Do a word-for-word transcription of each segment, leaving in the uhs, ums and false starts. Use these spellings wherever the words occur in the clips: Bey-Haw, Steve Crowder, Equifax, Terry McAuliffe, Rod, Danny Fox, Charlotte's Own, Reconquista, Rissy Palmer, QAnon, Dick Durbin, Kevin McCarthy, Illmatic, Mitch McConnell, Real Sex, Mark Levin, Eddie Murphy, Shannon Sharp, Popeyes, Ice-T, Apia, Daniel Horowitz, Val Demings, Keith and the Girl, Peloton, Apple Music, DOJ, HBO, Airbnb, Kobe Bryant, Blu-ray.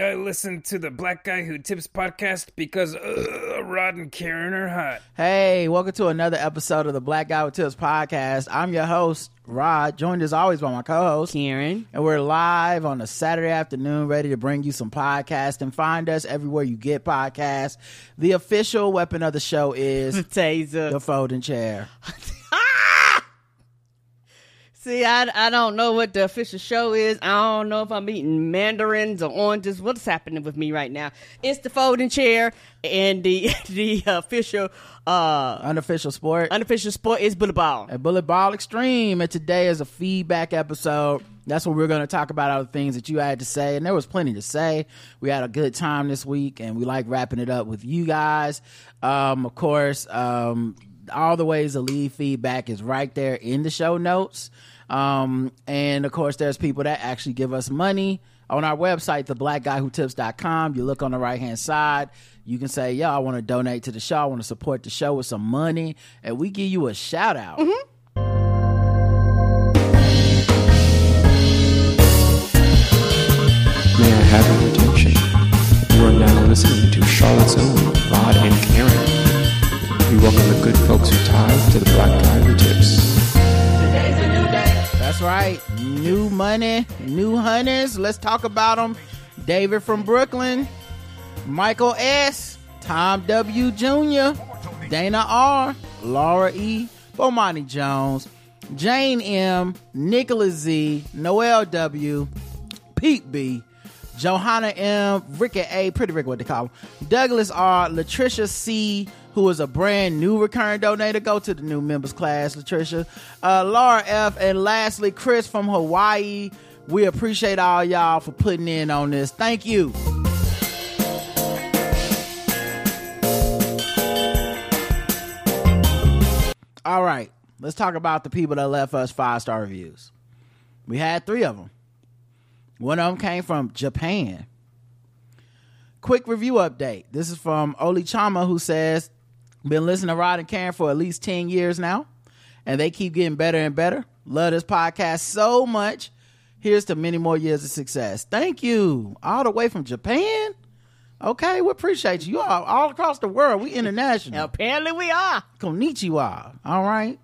I listen to the Black Guy Who Tips podcast because uh, Rod and Karen are hot. Hey, welcome to another episode of the Black Guy Who Tips podcast. I'm your host, Rod, joined as always by my co-host, Karen. And we're live on a Saturday afternoon, ready to bring you some podcasts. And find us everywhere you get podcasts. The official weapon of the show is the taser, the folding chair. See, I, I don't know what the official show is. I don't know if I'm eating mandarins or oranges. What's happening with me right now? It's the folding chair, and the the official... Uh, unofficial sport. Unofficial sport is bullet ball. And bullet ball extreme. And today is a feedback episode. That's where we're going to talk about all the things that you had to say. And there was plenty to say. We had a good time this week, and we like wrapping it up with you guys. Um, of course... Um, all the ways to leave feedback is right there in the show notes. Um, and of course, there's people that actually give us money on our website, the black guy who tips dot com. You look on the right hand side, you can say, yo, I want to donate to the show. I want to support the show with some money. And we give you a shout out. Mm-hmm. May I have your attention? You are now listening to Charlotte's Own, Rod and Karen. We welcome the good folks who tithe to the Black Guy Who Tips. Today's a new day. That's right. New money, new honeys. Let's talk about them. David from Brooklyn, Michael S., Tom W. Junior, Dana R., Laura E., Bomani Jones, Jane M., Nicholas Z., Noel W., Pete B., Johanna M., Ricky A., Pretty Rick, what they call him, Douglas R., Latricia C., who is a brand new recurring donator. Go to the new members class, Latricia. Uh, Laura F., and lastly, Chris from Hawaii. We appreciate all y'all for putting in on this. Thank you. All right, let's talk about the people that left us five-star reviews. We had three of them. One of them came from Japan. Quick review update. This is from Oli Chama, who says, been listening to Rod and Karen for at least ten years now, and they keep getting better and better. Love this podcast so much. Here's to many more years of success. Thank you. All the way from Japan? Okay, we appreciate you. You are all across the world. We international. Apparently we are. Konnichiwa. All right.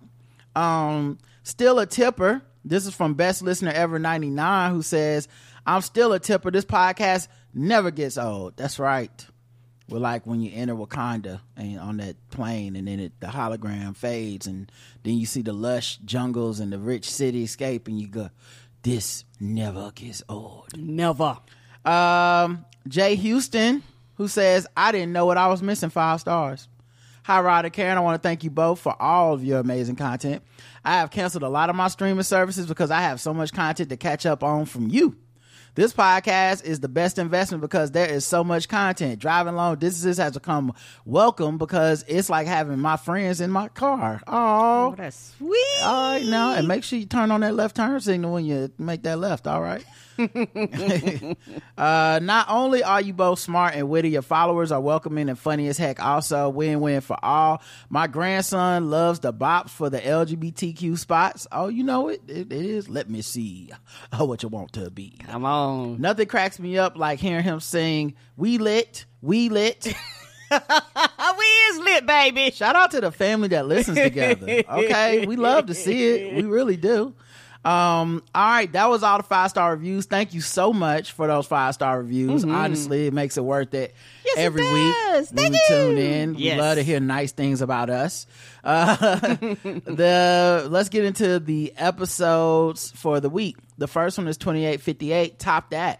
Um, still a tipper. This is from Best Listener Ever ninety-nine, who says, I'm still a tipper. This podcast never gets old. That's right. We're like when you enter Wakanda and on that plane, and then it, the hologram fades, and then you see the lush jungles and the rich cityscape, and you go, this never gets old. Never. Um, Jay Houston, who says, I didn't know what I was missing. Five stars. Hi, Rod and Karen. I want to thank you both for all of your amazing content. I have canceled a lot of my streaming services because I have so much content to catch up on from you. This podcast is the best investment because there is so much content. Driving long distances has become welcome because it's like having my friends in my car. Aww. Oh, that's sweet. All right, now, and make sure you turn on that left turn signal when you make that left, all right? uh, not only are you both smart and witty, your followers are welcoming and funny as heck. Also, win-win for all. My grandson loves the bops for the L G B T Q spots. Oh, you know it. It, it is. Let me see what you want to be. Come on. Nothing cracks me up like hearing him sing, we lit, we lit. We is lit, baby. Shout out to the family that listens together. Okay, we love to see it. We really do. Um, all right, that was all the five-star reviews. Thank you so much for those five-star reviews. Mm-hmm. Honestly, it makes it worth it. Yes, every it does. Week. Thank we you. Tune in. Yes. We love to hear nice things about us. Uh, the let's get into the episodes for the week. The first one is twenty-eight fifty-eight, Top That.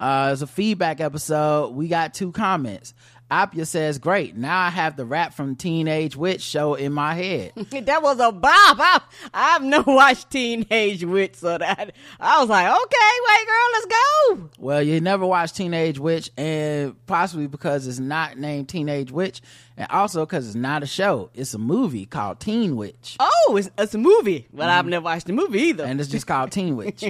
Uh, it's a feedback episode. We got two comments. Apia says, great, now I have the rap from Teenage Witch show in my head. That was a bop. I, I've never watched Teenage Witch, so that I was like, okay, wait, girl, let's go. Well, you never watched Teenage Witch, and possibly because it's not named Teenage Witch, and also because it's not a show. It's a movie called Teen Witch. Oh, it's, it's a movie. Well, mm-hmm. I've never watched the movie either. And it's just called Teen Witch.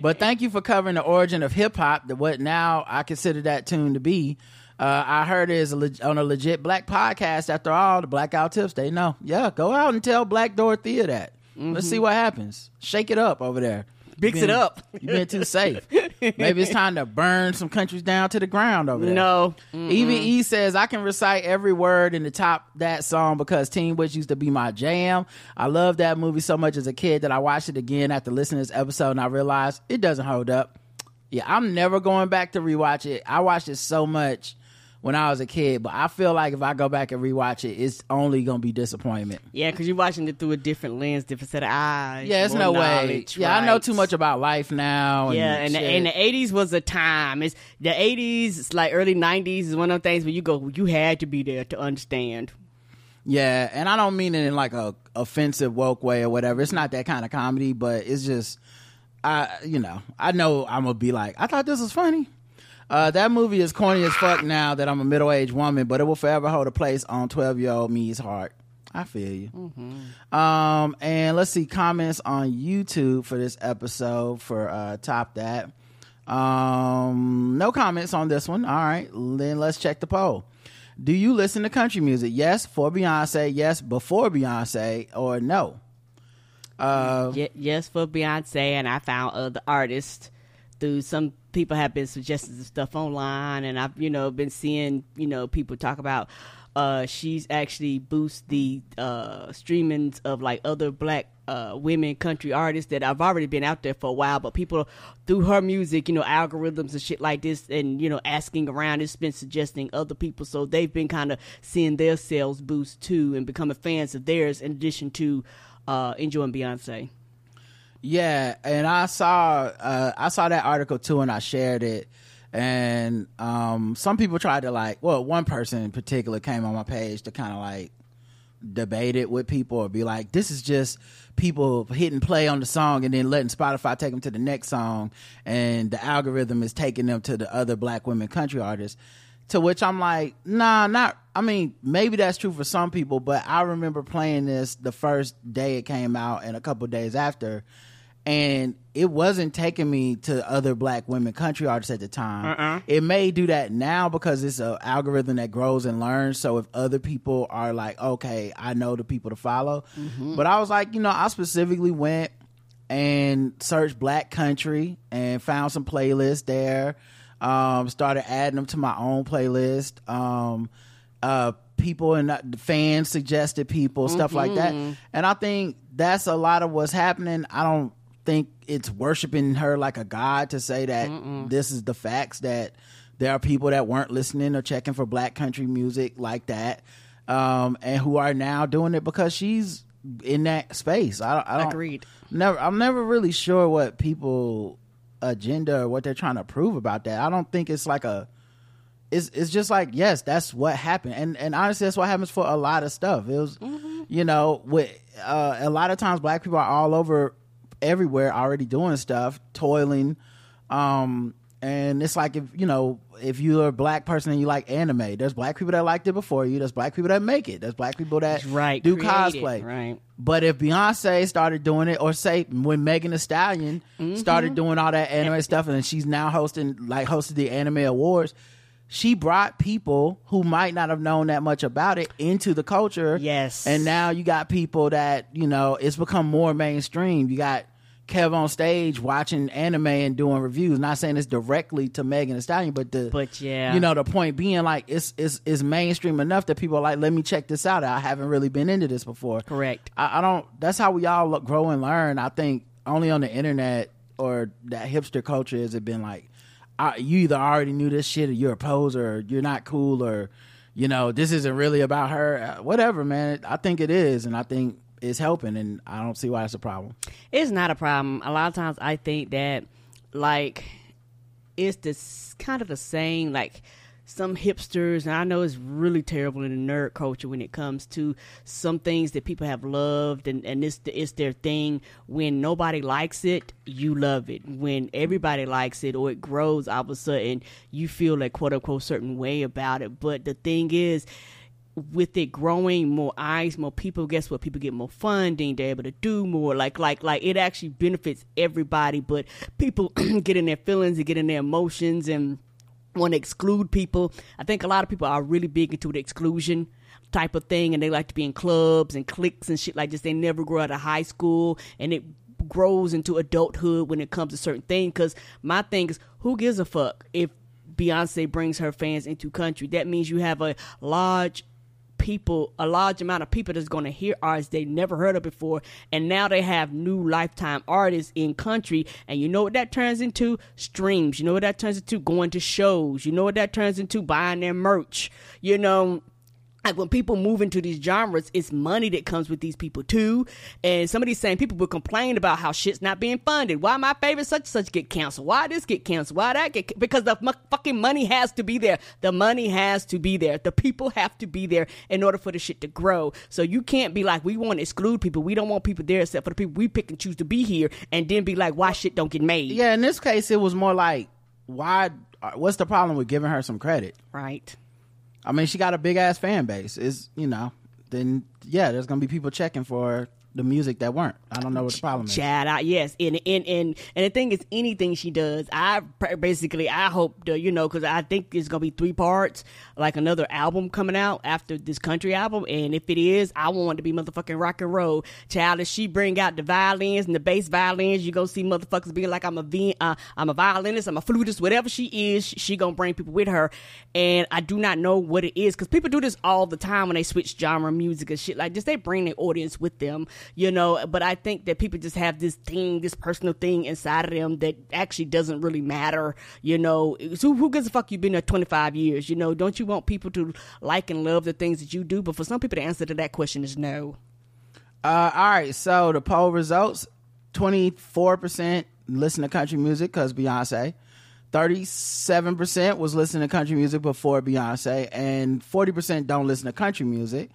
But thank you for covering the origin of hip-hop, what now I consider that tune to be. Uh, I heard it is a le- on a legit black podcast. After all, the Blackout Tips, they know. Yeah, go out and tell Black Dorothea that. Mm-hmm. Let's see what happens. Shake it up over there. Bix it up. You've been too safe. Maybe it's time to burn some countries down to the ground over there. No. Mm-mm. Evie E says, I can recite every word in the top that song because Teen Witch used to be my jam. I loved that movie so much as a kid that I watched it again after listening to this episode and I realized it doesn't hold up. Yeah, I'm never going back to rewatch it. I watched it so much when I was a kid, but I feel like if I go back and rewatch it, it's only gonna be disappointment. Yeah, because you're watching it through a different lens, different set of eyes. Yeah, it's no way. Yeah, right. I know too much about life now. And yeah, and the, and the eighties was a time. It's the eighties, it's like early nineties is one of those things where you go, you had to be there to understand. Yeah, and I don't mean it in like a offensive woke way or whatever. It's not that kind of comedy, but it's just, I you know, I know I'm gonna be like, I thought this was funny. Uh, that movie is corny as fuck now that I'm a middle-aged woman, but it will forever hold a place on twelve-year-old me's heart. I feel you. Mm-hmm. Um, and let's see comments on YouTube for this episode for uh, Top That. Um, no comments on this one. All right, then let's check the poll. Do you listen to country music? Yes, for Beyonce. Yes, before Beyonce. Or no? Uh, y- yes, for Beyonce, and I found other artists through some. People have been suggesting some stuff online, and I've, you know, been seeing, you know, people talk about uh, she's actually boosts the uh, streamings of like other black uh, women country artists that have already been out there for a while, but people through her music, you know, algorithms and shit like this, and you know, asking around, it's been suggesting other people, so they've been kind of seeing their sales boost too, and becoming fans of theirs in addition to uh, enjoying Beyonce. Yeah, and I saw uh, I saw that article too, and I shared it. And um, some people tried to like, well, one person in particular came on my page to kind of like debate it with people or be like, this is just people hitting play on the song and then letting Spotify take them to the next song, and the algorithm is taking them to the other black women country artists. To which I'm like, nah, not, I mean, maybe that's true for some people, but I remember playing this the first day it came out and a couple days after, and it wasn't taking me to other black women country artists at the time. Uh-uh. It may do that now because it's an algorithm that grows and learns. So if other people are like, okay, I know the people to follow. Mm-hmm. But I was like, you know, I specifically went and searched black country and found some playlists there. Um, started adding them to my own playlist. Um, uh, people and uh, fans suggested people, mm-hmm. stuff like that. And I think that's a lot of what's happening. I don't think it's worshiping her like a god to say that Mm-mm. this is the facts, that there are people that weren't listening or checking for black country music like that, um, and who are now doing it because she's in that space. I don't, I don't agreed. Never, I'm never really sure what people. Agenda or what they're trying to prove about that. I don't think it's like a it's it's just like, yes, that's what happened, and and honestly that's what happens for a lot of stuff. It was mm-hmm. you know, with uh, a lot of times black people are all over everywhere already doing stuff, toiling, um and it's like, if you know, if you're a black person and you like anime, there's black people that liked it before you, there's black people that make it, there's black people that right, do cosplay it, right. But if Beyonce started doing it, or say when Megan Thee Stallion mm-hmm. started doing all that anime stuff, and she's now hosting like hosted the anime awards, she brought people who might not have known that much about it into the culture. Yes. And now you got people that, you know, it's become more mainstream. You got Kev on stage watching anime and doing reviews. Not saying it's directly to Megan Thee Stallion, but the but yeah. you know, the point being like it's it's it's mainstream enough that people are like, let me check this out. I haven't really been into this before. Correct. I, I don't. That's how we all look, grow and learn. I think only on the internet or that hipster culture has it been like, I, you either already knew this shit or you're a poser or you're not cool or you know this isn't really about her. Whatever, man. I think it is, and I think. Is helping, and I don't see why it's a problem. It's not a problem. A lot of times I think that like it's this kind of the same, like some hipsters, and I know it's really terrible in the nerd culture when it comes to some things that people have loved and, and it's, the, it's their thing. When nobody likes it, you love it. When everybody likes it or it grows, all of a sudden you feel like quote unquote certain way about it. But the thing is, with it growing, more eyes, more people, guess what? People get more funding, they're able to do more. Like, like, like it actually benefits everybody, but people get in their feelings and get in their emotions and want to exclude people. I think a lot of people are really big into the exclusion type of thing, and they like to be in clubs and cliques and shit like this. They never grow out of high school, and it grows into adulthood when it comes to certain things. Because my thing is, who gives a fuck if Beyonce brings her fans into country? That means you have a large people, a large amount of people that's going to hear artists they never heard of before, and now they have new lifetime artists in country. And you know what that turns into? Streams. You know what that turns into? Going to shows. You know what that turns into? Buying their merch. You know, like when people move into these genres, it's money that comes with these people too. And some of these same people will complain about how shit's not being funded. Why my favorite such and such get canceled? Why this get canceled? Why that get? Because the m- fucking money has to be there. The money has to be there. The people have to be there in order for the shit to grow. So you can't be like, we want to exclude people. We don't want people there except for the people we pick and choose to be here, and then be like, why shit don't get made? Yeah, in this case, it was more like, why? What's the problem with giving her some credit? Right. I mean, she got a big ass fan base. Is you know, then yeah, there's gonna be people checking for the music that weren't. I don't know what the problem is. Shout out, yes, and and and and the thing is, anything she does, I basically I hope to, you know, because I think it's gonna be three parts, like another album coming out after this country album, and if it is, I want it to be motherfucking rock and roll. Child, if she bring out the violins and the bass violins, you gonna see motherfuckers being like, I'm a vi- uh, I'm a violinist, I'm a flutist, whatever she is, she gonna bring people with her. And I do not know what it is, because people do this all the time when they switch genre music and shit like this. They bring their audience with them. You know, but I think that people just have this thing, this personal thing inside of them that actually doesn't really matter. You know, who, who gives a fuck? You've been there twenty-five years. You know, don't you want people to like and love the things that you do? But for some people, the answer to that question is no. Uh, all right. So the poll results: twenty-four percent listen to country music because Beyonce, thirty-seven percent was listening to country music before Beyonce, and forty percent don't listen to country music.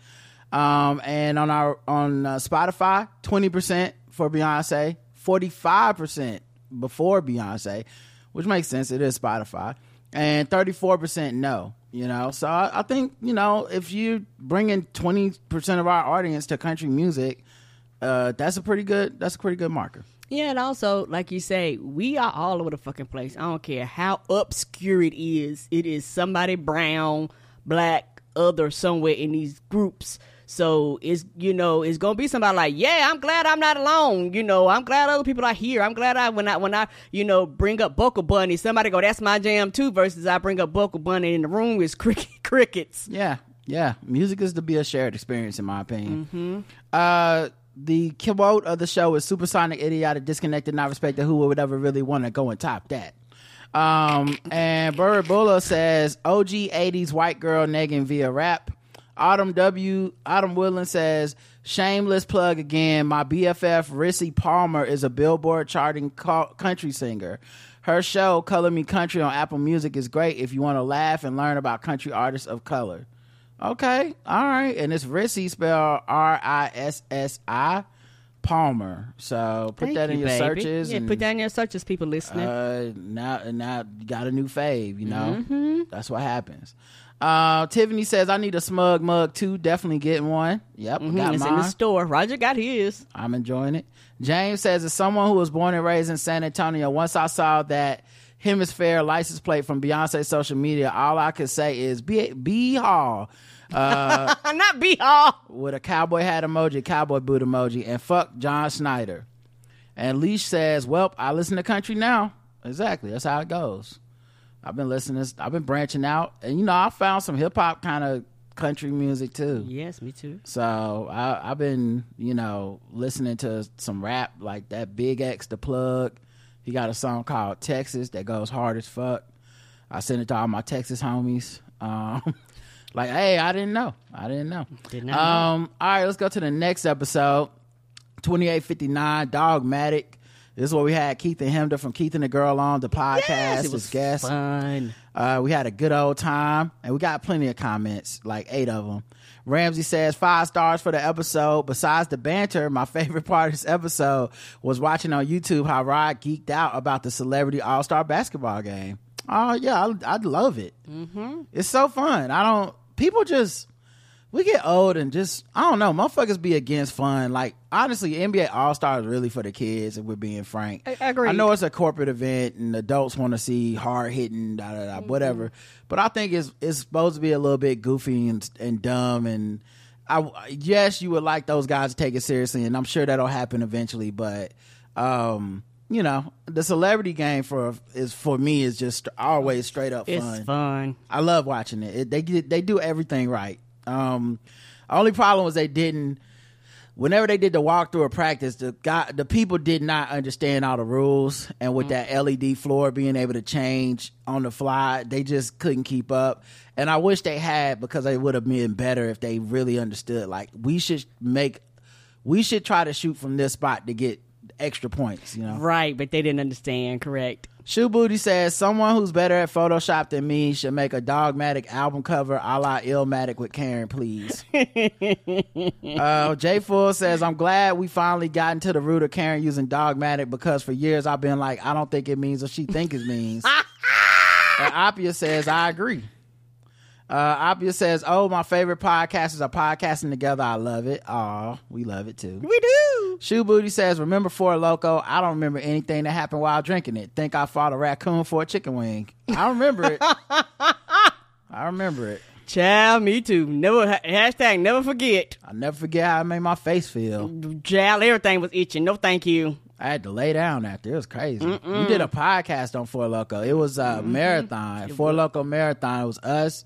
Um, and on our, on uh, Spotify, twenty percent for Beyonce, forty-five percent before Beyonce, which makes sense. It is Spotify. And thirty-four percent no, you know? So I, I think, you know, if you're bringing twenty percent of our audience to country music, uh, that's a pretty good, that's a pretty good marker. Yeah, and also, like you say, we are all over the fucking place. I don't care how obscure it is. It is somebody brown, black, other somewhere in these groups. So it's, you know, it's gonna be somebody like, yeah, I'm glad I'm not alone. You know, I'm glad other people are here. I'm glad I when I when I you know bring up Buckle Bunny, somebody go, that's my jam too. Versus I bring up Buckle Bunny in the room is cricket crickets. Yeah, yeah. Music is to be a shared experience, in my opinion. Mm-hmm. Uh, the quote of the show is supersonic, idiotic, disconnected, not respected. Who would ever really want to go and top that? Um, and Burabula says O G eighties white girl negging via rap. Autumn W. Autumn Woodland says shameless plug again. My B F F Rissy Palmer is a Billboard charting co- country singer. Her show Color Me Country on Apple Music is great if you want to laugh and learn about country artists of color. Okay, all right, and it's Rissy spelled R I S S I. Palmer. So put Thank that in you, your baby. Searches. Yeah, and, put that in your searches, people listening. Uh, now, now you got a new fave, you know? Mm-hmm. That's what happens. Uh, Tiffany says, I need a smug mug too. Definitely getting one. Yep, mm-hmm. got it's mine. It's in the store. Roger got his. I'm enjoying it. James says, as someone who was born and raised in San Antonio, once I saw that Hemisphere license plate from Beyonce's social media, all I could say is Be- Bey-Haw. Uh, not Bey-Haw with a cowboy hat emoji, cowboy boot emoji, and fuck John Schneider. And Leash says, "Welp, I listen to country now." Exactly, that's how it goes. I've been listening. I've been branching out, and you know, I found some hip hop kind of country music too. Yes, me too. So I, I've been, you know, listening to some rap like that. Big X, the Plug. He got a song called Texas that goes hard as fuck. I sent it to all my Texas homies. Um, Like, hey, I didn't know. I didn't know. Did not um, know. All right, let's go to the next episode. twenty-eight fifty-nine, Dogmatic. This is where we had Keith and Hemda from Keith and the Girl on the podcast. Yes, it was guests. Fun. Uh, we had a good old time, and we got plenty of comments, like eight of them. Ramsey says, five stars for the episode. Besides the banter, my favorite part of this episode was watching on YouTube how Rod geeked out about the Celebrity All-Star Basketball game. Oh, yeah, I, I love it. Mm-hmm. It's so fun. I don't... People just... We get old and just... I don't know. Motherfuckers be against fun. Like, honestly, N B A All-Star is really for the kids, if we're being frank. I, I agree. I know it's a corporate event and adults want to see hard-hitting, da, da, da, mm-hmm. whatever. But I think it's it's supposed to be a little bit goofy and, and dumb. And I yes, you would like those guys to take it seriously, and I'm sure that'll happen eventually, but... um you know, the celebrity game for is for me is just always straight up fun. It's fun. I love watching it. it they get, they do everything right. Um, only problem was they didn't. Whenever they did the walkthrough or practice, the guy, the people did not understand all the rules. And with mm-hmm. that L E D floor being able to change on the fly, they just couldn't keep up. And I wish they had, because they would have been better if they really understood. Like, we should make, we should try to shoot from this spot to get extra points, you know? Right, but they didn't understand, correct? Shoe Booty says, someone who's better at Photoshop than me should make a Dogmatic album cover a la Illmatic with Karen, please. uh, Jay Full says, I'm glad we finally gotten to the root of Karen using Dogmatic, because for years I've been like, I don't think it means what she thinks it means. And Apia says, I agree. Uh, Apia says, oh, my favorite podcasters are podcasting together. I love it. Aw, we love it too. We do. Shoe Booty says, remember Four Loco? I don't remember anything that happened while drinking it. Think I fought a raccoon for a chicken wing. I remember it. I remember it. Child, me too. Never, hashtag never forget. I'll never forget how it made my face feel. Child, everything was itching. No thank you. I had to lay down after. It was crazy. Mm-mm. We did a podcast on Four Loco. It was a mm-hmm. marathon. Four Loco marathon. It was us,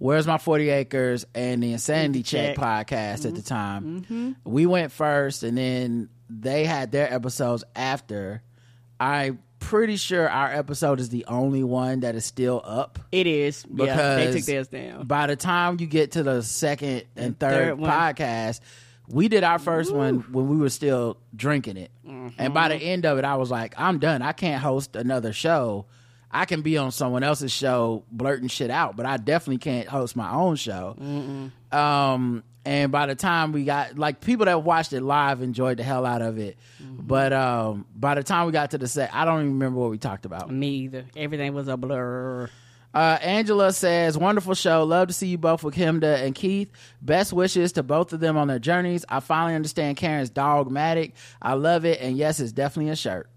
Where's My forty Acres, and the Insanity Check, Check podcast mm-hmm. at the time. Mm-hmm. We went first, and then they had their episodes after. I'm pretty sure our episode is the only one that is still up. It is. Because yeah, they took theirs down. By the time you get to the second and third, third podcast, we did our first Ooh. one when we were still drinking it. Mm-hmm. And by the end of it, I was like, I'm done. I can't host another show. I can be on someone else's show blurting shit out, but I definitely can't host my own show. Mm-mm. Um, and by the time we got, like, people that watched it live enjoyed the hell out of it. Mm-hmm. But um, by the time we got to the set, I don't even remember what we talked about. Me either. Everything was a blur. Uh, Angela says, wonderful show. Love to see you both with Hemda and Keith. Best wishes to both of them on their journeys. I finally understand Karen's Dogmatic. I love it. And yes, it's definitely a shirt.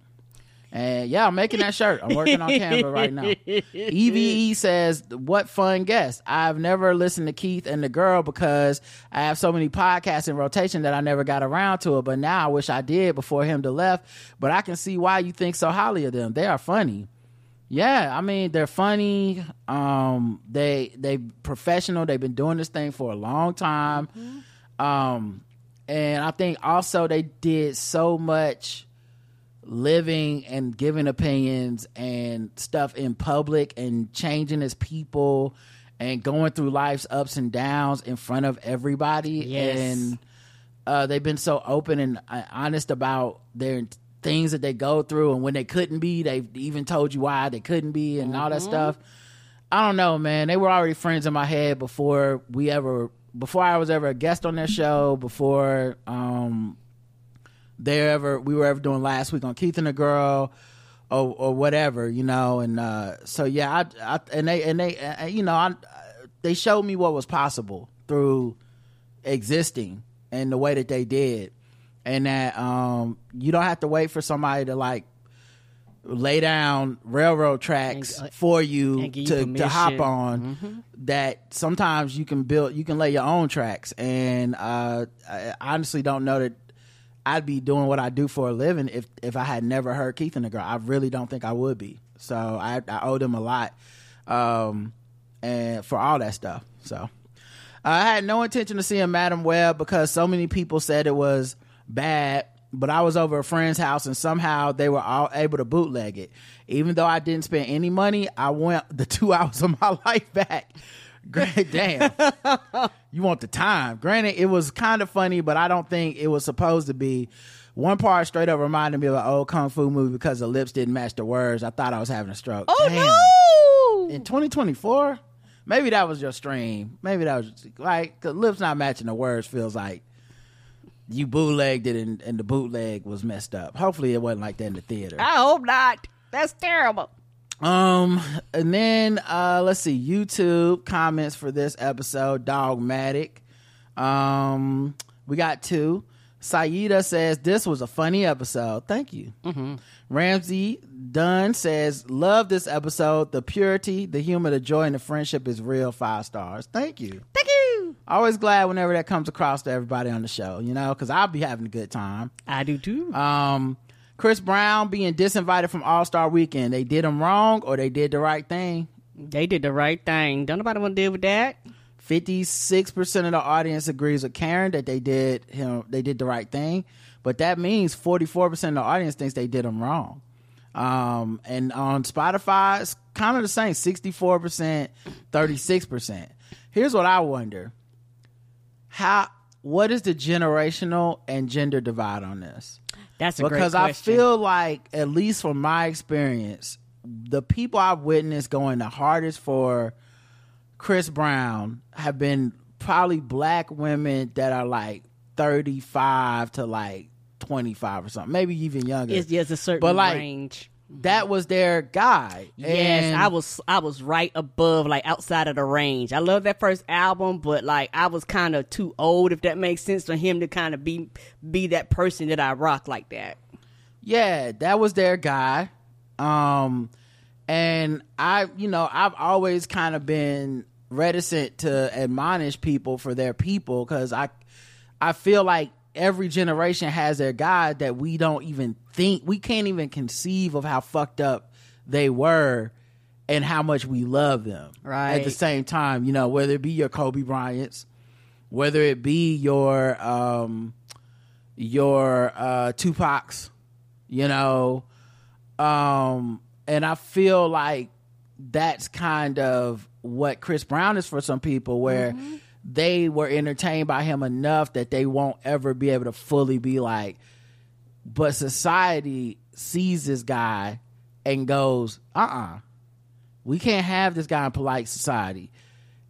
And yeah, I'm making that shirt. I'm working on Canva right now. Evie E says, what fun guest. I've never listened to Keith and the Girl because I have so many podcasts in rotation that I never got around to it. But now I wish I did before him to left. But I can see why you think so highly of them. They are funny. Yeah, I mean, they're funny. Um, they, they professional. They've been doing this thing for a long time. Mm-hmm. Um, and I think also they did so much living and giving opinions and stuff in public and changing as people and going through life's ups and downs in front of everybody. Yes. And uh, they've been so open and honest about their things that they go through, and when they couldn't be, they've even told you why they couldn't be and mm-hmm. all that stuff. I don't know, man. They were already friends in my head before we ever, before I was ever a guest on their show, before, um, they ever we were ever doing Last Week on Keith and the Girl or or whatever, you know. And uh so yeah, I, I and they and they uh, you know, I, they showed me what was possible through existing and the way that they did, and that um you don't have to wait for somebody to like lay down railroad tracks and, uh, for you to, to hop on. Mm-hmm. That sometimes you can build, you can lay your own tracks. And uh I honestly don't know that I'd be doing what I do for a living if, if I had never heard Keith and the Girl. I really don't think I would be. So I, I owe them a lot um, and for all that stuff. So I had no intention of seeing Madam Web because so many people said it was bad, but I was over a friend's house and somehow they were all able to bootleg it. Even though I didn't spend any money, I want the two hours of my life back. Damn. You want the time. Granted, it was kind of funny, but I don't think it was supposed to be. One part straight up reminded me of an old kung fu movie because the lips didn't match the words. I thought I was having a stroke. Oh, damn. No! In twenty twenty-four? Maybe that was your stream. Maybe that was like, because lips not matching the words feels like you bootlegged it and, and the bootleg was messed up. Hopefully it wasn't like that in the theater. I hope not. That's terrible. Um, and then, uh, let's see, YouTube comments for this episode, Dogmatic. Um, we got two. Saida says, this was a funny episode. Thank you. Mm-hmm. Ramsey Dunn says, love this episode. The purity, the humor, the joy, and the friendship is real. Five stars. Thank you. Thank you. Always glad whenever that comes across to everybody on the show, you know, because I'll be having a good time. I do too. Um, Chris Brown being disinvited from All-Star Weekend. They did him wrong or they did the right thing? They did the right thing. Don't nobody want to deal with that. fifty-six percent of the audience agrees with Karen that they did him, they did the right thing. But that means forty-four percent of the audience thinks they did him wrong. Um, and on Spotify, it's kind of the same, sixty-four percent, thirty-six percent. Here's what I wonder. How, what is the generational and gender divide on this? That's a great question. Because I feel like, at least from my experience, the people I've witnessed going the hardest for Chris Brown have been probably black women that are like thirty-five to like twenty-five or something, maybe even younger. It's, it's a certain but like, range. That was their guy. Yes, and I was I was right above, like outside of the range. I love that first album, but like I was kind of too old, if that makes sense, for him to kind of be be that person that I rock like that. Yeah, that was their guy. Um, and I, you know, I've always kind of been reticent to admonish people for their people because I, I feel like every generation has their guy that we don't even think, we can't even conceive of how fucked up they were and how much we love them. Right. At the same time, you know, whether it be your Kobe Bryants, whether it be your, um, your, uh, Tupac's, you know, um, and I feel like that's kind of what Chris Brown is for some people, where mm-hmm. they were entertained by him enough that they won't ever be able to fully be like, but society sees this guy and goes, uh-uh, we can't have this guy in polite society.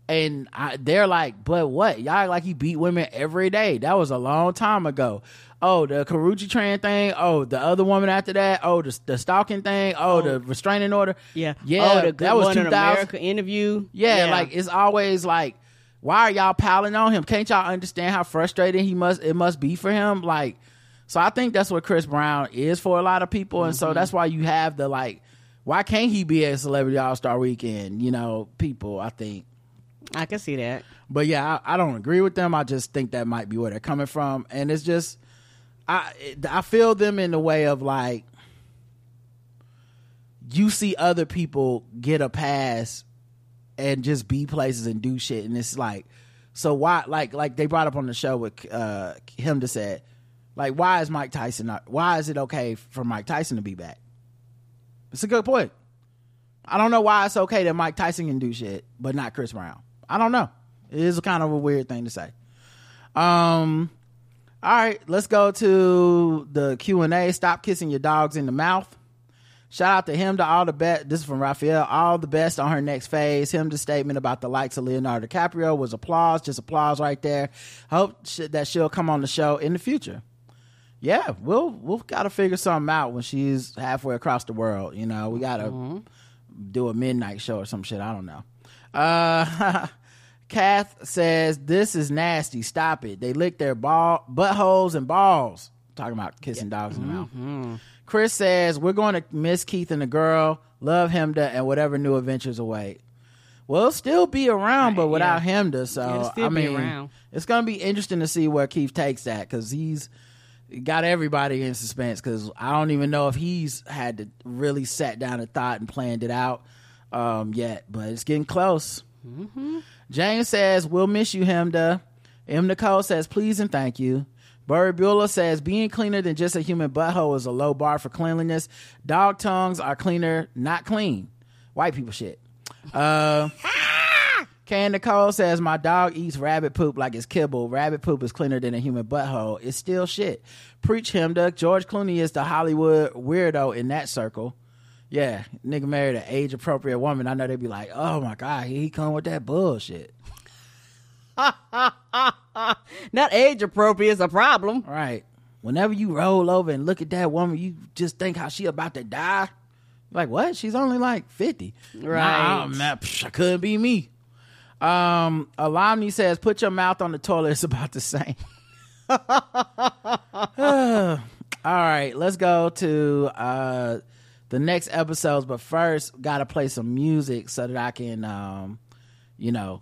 And I, they're like, but what? Y'all like he beat women every day. That was a long time ago. Oh, the Karuchi Tran thing. Oh, the other woman after that. Oh, the, the stalking thing. Oh, oh, the restraining order. Yeah. Yeah. Oh, the Good Morning America interview. Yeah, yeah. Like it's always like, why are y'all piling on him? Can't y'all understand how frustrating he must it must be for him? Like, so I think that's what Chris Brown is for a lot of people, mm-hmm. and so that's why you have the like, why can't he be at Celebrity All Star Weekend? You know, people. I think I can see that, but yeah, I, I don't agree with them. I just think that might be where they're coming from, and it's just I I feel them in the way of like, you see other people get a pass and just be places and do shit, and it's like, so why, like like they brought up on the show with uh Hemda said, like, why is Mike Tyson not, why is it okay for Mike Tyson to be back? It's a good point. I don't know why it's okay that Mike Tyson can do shit but not Chris Brown. I don't know. It is kind of a weird thing to say. Um all right, let's go to the Q and A. Stop kissing your dogs in the mouth. Shout out to Hemda, all the best. This is from Raphael. All the best on her next phase. Hemda's statement about the likes of Leonardo DiCaprio was applause. Just applause right there. Hope sh- that she'll come on the show in the future. Yeah, we'll we'll gotta figure something out when she's halfway across the world. You know, we gotta mm-hmm. do a midnight show or some shit. I don't know. Uh, Kath says this is nasty. Stop it. They lick their ball buttholes and balls. I'm talking about kissing yeah. dogs in the mm-hmm. mouth. Chris says, we're going to miss Keith and the Girl, love Hemda, and whatever new adventures await. Well, it'll still be around, but without yeah. Hemda. So, it'll still I be mean, around. It's going to be interesting to see where Keith takes that, because he's got everybody in suspense, because I don't even know if he's had to really sat down and thought and planned it out um, yet, but it's getting close. Mm-hmm. James says, we'll miss you, Hemda. M. Nicole says, please and thank you. Burry Bueller says, being cleaner than just a human butthole is a low bar for cleanliness. Dog tongues are cleaner, not clean. White people shit. Uh, Can Nicole says, my dog eats rabbit poop like it's kibble. Rabbit poop is cleaner than a human butthole. It's still shit. Preach him, Duck. George Clooney is the Hollywood weirdo in that circle. Yeah, nigga married an age-appropriate woman. I know they'd be like, oh my God, he come with that bullshit. Not age appropriate is a problem, right? Whenever you roll over and look at that woman, you just think how she about to die. Like, what? She's only like fifty, right? Nah, not, psh, couldn't be me. Um, Alomni says, "Put your mouth on the toilet." It's about the same. All right, let's go to uh the next episodes, but first, gotta play some music so that I can, um, you know.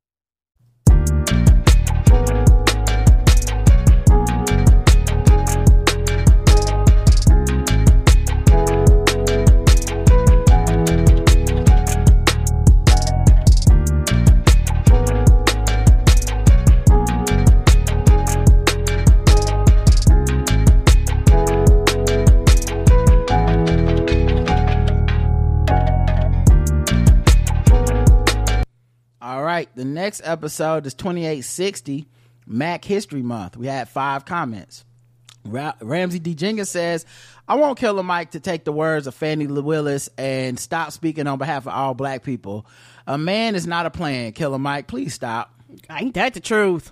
All right, the next episode is twenty-eight sixty, Mac History Month. We had five comments. Ra- Ramsey D. Jenkins says, I want Killer Mike to take the words of Fannie Lou Willis and stop speaking on behalf of all black people. A man is not a plan, Killer Mike. Please stop. Ain't that the truth?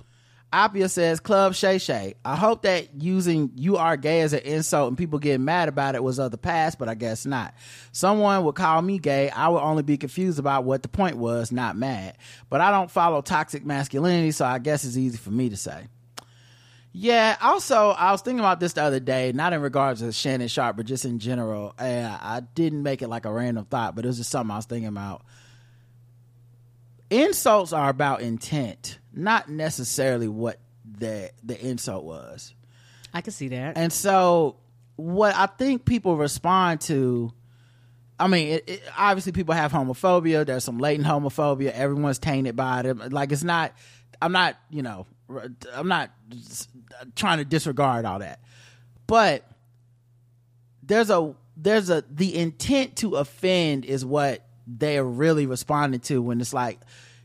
Apia says, Club Shay Shay. I hope that using you are gay as an insult and people getting mad about it was of the past, but I guess not. Someone would call me gay. I would only be confused about what the point was, not mad. But I don't follow toxic masculinity, so I guess it's easy for me to say. Yeah, also, I was thinking about this the other day, not in regards to Shannon Sharp, but just in general. And I didn't make it like a random thought, but it was just something I was thinking about. Insults are about intent, not necessarily what the the insult was. I can see that. And so what I think people respond to, I mean, it, it, obviously people have homophobia. There's some latent homophobia. Everyone's tainted by it. Like, it's not, I'm not, you know, I'm not trying to disregard all that. But there's a, there's a, the intent to offend is what they're really responding to when it's like,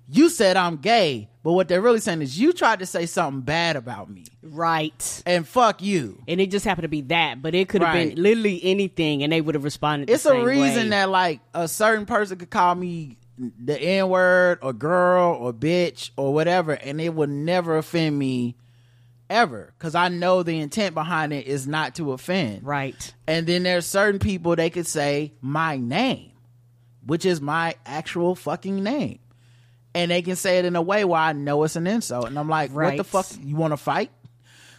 you said I'm gay, but what they're really saying is you tried to say something bad about me. Right. And fuck you. And it just happened to be that, but it could have right. been literally anything and they would have responded it's the same way. It's a reason that like a certain person could call me the N-word or girl or bitch or whatever, and it would never offend me ever, because I know the intent behind it is not to offend. Right. And then there's certain people they could say my name, which is my actual fucking name. And they can say it in a way where I know it's an insult. And I'm like, right. What the fuck? You want to fight?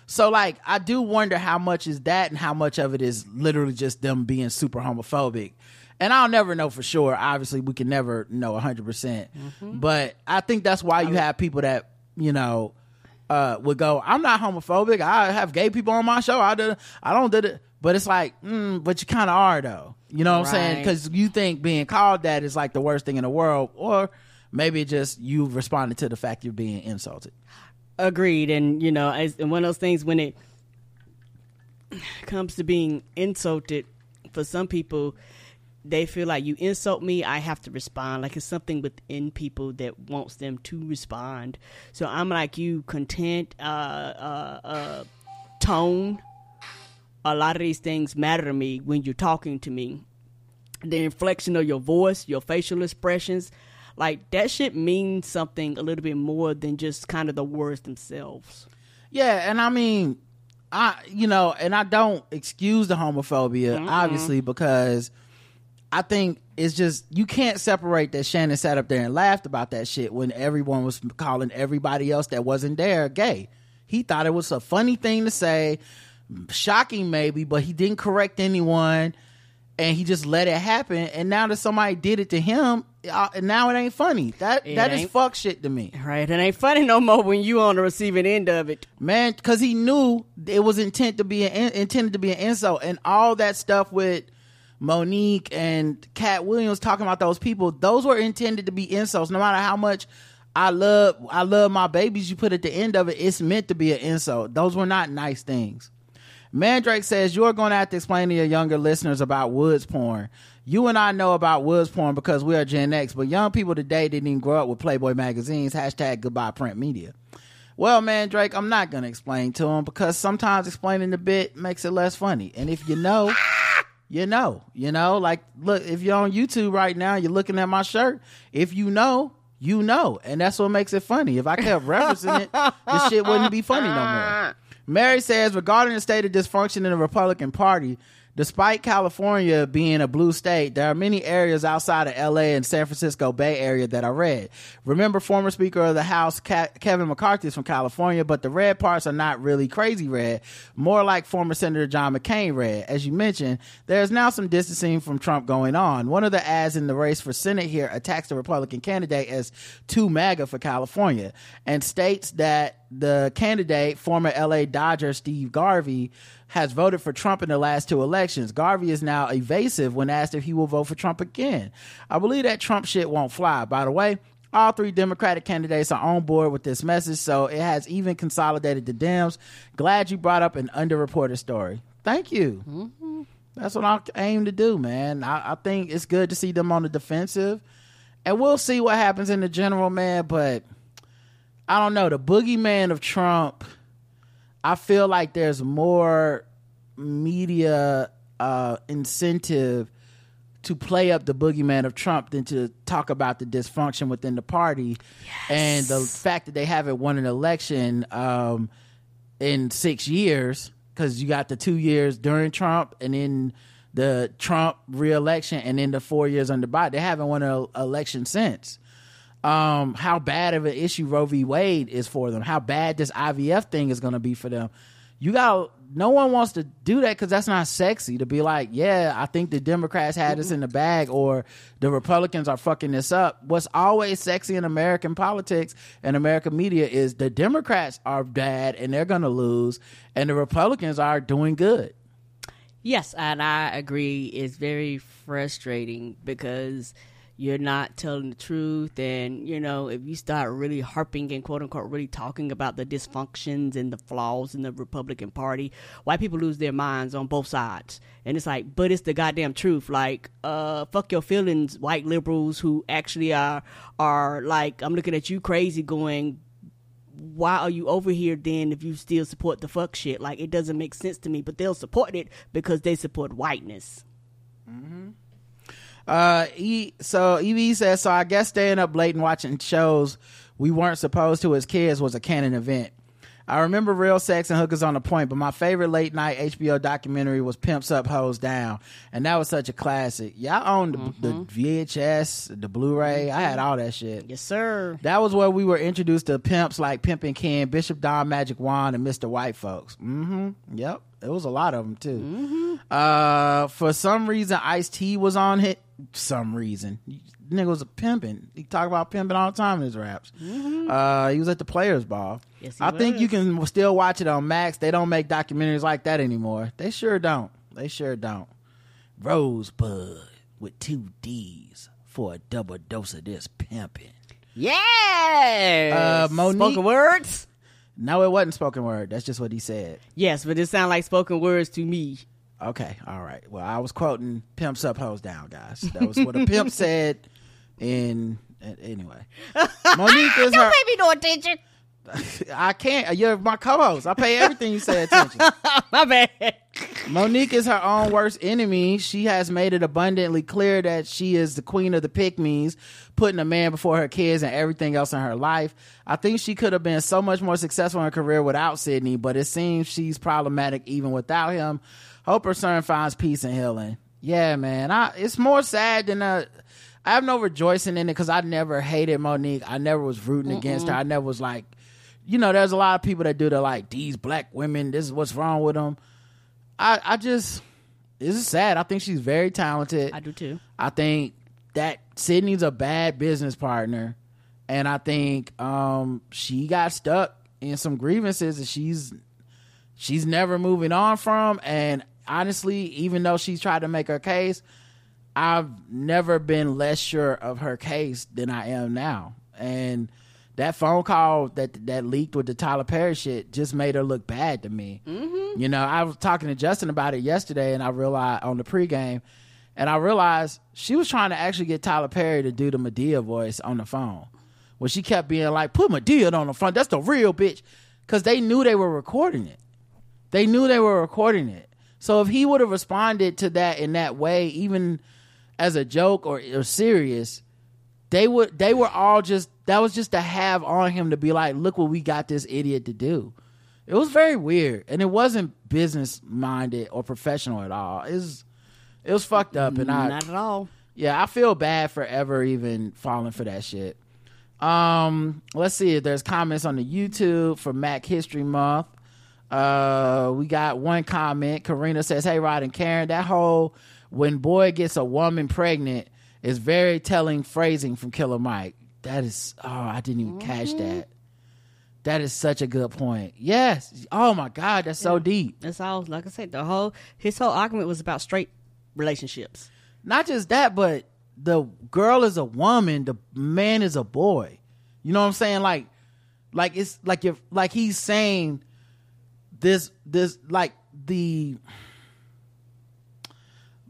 So, like, I do wonder how much is that and how much of it is literally just them being super homophobic. And I'll never know for sure. Obviously, we can never know one hundred percent. Mm-hmm. But I think that's why you have people that, you know, uh, would go, I'm not homophobic. I have gay people on my show. I, did, I don't do it. But it's like, mm, but you kind of are, though. You know what right. I'm saying? Because you think being called that is like the worst thing in the world, or maybe just you responded to the fact you're being insulted. Agreed. And, you know, as, and one of those things when it comes to being insulted, for some people, they feel like you insult me, I have to respond. Like it's something within people that wants them to respond. So I'm like you, content, uh, uh, uh, tone. A lot of these things matter to me when you're talking to me. The inflection of your voice, your facial expressions, like that shit means something a little bit more than just kind of the words themselves. Yeah. And I mean, I, you know, and I don't excuse the homophobia, mm-hmm. obviously, because I think it's just, you can't separate that Shannon sat up there and laughed about that shit when everyone was calling everybody else that wasn't there gay. He thought it was a funny thing to say. Shocking maybe, but he didn't correct anyone and he just let it happen, and now that somebody did it to him, and now it ain't funny. That it that is fuck shit to me. Right, it ain't funny no more when you on the receiving end of it, man, because he knew it was intent to be an, intended to be an insult. And all that stuff with Monique and Cat Williams talking about those people, those were intended to be insults, no matter how much I love, I love my babies, you put at the end of it, it's meant to be an insult. Those were not nice things. Mandrake says, you're going to have to explain to your younger listeners about woods porn. You and I know about woods porn because we are Gen X, but young people today didn't even grow up with Playboy magazines. Hashtag goodbye print media. Well, Mandrake, I'm not going to explain to them because sometimes explaining the bit makes it less funny. And if you know, you know, you know, like, look, if you're on YouTube right now, you're looking at my shirt. If you know, you know, and that's what makes it funny. If I kept referencing it, this shit wouldn't be funny no more. Mary says, regarding the state of dysfunction in the Republican Party, despite California being a blue state, there are many areas outside of L A and San Francisco Bay Area that are red. Remember, former Speaker of the House Kevin McCarthy is from California, but the red parts are not really crazy red, more like former Senator John McCain red. As you mentioned, there is now some distancing from Trump going on. One of the ads in the race for Senate here attacks the Republican candidate as too MAGA for California and states that the candidate, former L A Dodger Steve Garvey, has voted for Trump in the last two elections. Garvey is now evasive when asked if he will vote for Trump again. I believe that Trump shit won't fly. By the way, all three Democratic candidates are on board with this message, so it has even consolidated the Dems. Glad you brought up an underreported story. Thank you. Mm-hmm. That's what I aim to do, man. I, I think it's good to see them on the defensive, and we'll see what happens in the general, man, but I don't know. The boogeyman of Trump, I feel like there's more media uh, incentive to play up the boogeyman of Trump than to talk about the dysfunction within the party. Yes. And the fact that they haven't won an election um, in six years, because you got the two years during Trump and then the Trump reelection and then the four years under Biden. They haven't won an election since. Um, how bad of an issue Roe v. Wade is for them, how bad this I V F thing is going to be for them. You got, no one wants to do that because that's not sexy to be like, yeah, I think the Democrats had this in the bag or the Republicans are fucking this up. What's always sexy in American politics and American media is the Democrats are bad and they're going to lose and the Republicans are doing good. Yes, and I agree. It's very frustrating because you're not telling the truth, and, you know, if you start really harping and, quote-unquote, really talking about the dysfunctions and the flaws in the Republican Party, white people lose their minds on both sides. And it's like, but it's the goddamn truth. Like, uh, fuck your feelings, white liberals who actually are, are like, I'm looking at you crazy going, why are you over here then if you still support the fuck shit? Like, it doesn't make sense to me, but they'll support it because they support whiteness. Mm-hmm. Uh, he, so Evie says, so I guess staying up late and watching shows we weren't supposed to as kids was a canon event. I remember real sex and hookers on the point, but my favorite late night H B O documentary was Pimps Up Hoes Down, and that was such a classic. Y'all owned mm-hmm. the V H S, the Blu-ray. Mm-hmm. I had all that shit. Yes, sir. That was where we were introduced to pimps like Pimpin' Ken, Bishop Don Magic Wand, and Mister White Folks. Mm-hmm. Yep. It was a lot of them, too. Mm-hmm. Uh, for some reason, Ice-T was on hit. Some reason. Nigga was a pimping. He talked about pimping all the time in his raps. Mm-hmm. Uh, he was at the Players Ball. Yes, he I was. think you can still watch it on Max. They don't make documentaries like that anymore. They sure don't. They sure don't. Rosebud with two D's for a double dose of this pimping. Yes! Uh, Monique. Spoken words? No, it wasn't spoken word. That's just what he said. Yes, but it sounded like spoken words to me. Okay, all right. Well, I was quoting Pimps Up, Hoes Down, guys. That was what a pimp said in... Anyway. Monique is Don't her, pay me no attention. I can't. You're my co-host. I pay everything you say attention. My bad. Monique is her own worst enemy. She has made it abundantly clear that she is the queen of the pick-me's, putting a man before her kids and everything else in her life. I think she could have been so much more successful in her career without Sydney, but it seems she's problematic even without him. Hope her son finds peace and healing. Yeah, man. I, it's more sad than a... I have no rejoicing in it because I never hated Monique. I never was rooting Mm-mm. against her. I never was like... You know, there's a lot of people that do the like, these black women, this is what's wrong with them. I, I just... This is sad. I think she's very talented. I do too. I think that Sydney's a bad business partner. And I think um, she got stuck in some grievances that she's... she's never moving on from, and honestly, even though she's tried to make her case, I've never been less sure of her case than I am now. And that phone call that that leaked with the Tyler Perry shit just made her look bad to me. Mm-hmm. You know, I was talking to Justin about it yesterday, and I realized on the pregame, and I realized she was trying to actually get Tyler Perry to do the Medea voice on the phone. When she kept being like, put Medea on the phone, that's the real bitch. Because they knew they were recording it. They knew they were recording it. So if he would have responded to that in that way, even as a joke or, or serious, they would. They were all just, that was just to have on him to be like, look what we got this idiot to do. It was very weird. And it wasn't business minded or professional at all. It was, it was fucked up. And I, not at all. Yeah, I feel bad for ever even falling for that shit. Um, let's see if there's comments on the YouTube for Mac History Month. Uh, we got one comment. Karina says, hey, Rod and Karen, that whole when boy gets a woman pregnant is very telling phrasing from Killer Mike. That is, oh, I didn't even mm-hmm. catch that. That is such a good point. Yes. Oh my God, that's yeah. so deep. That's all, like I said, the whole, his whole argument was about straight relationships. Not just that, but the girl is a woman, the man is a boy. You know what I'm saying? Like, like it's like you're like he's saying this, this like the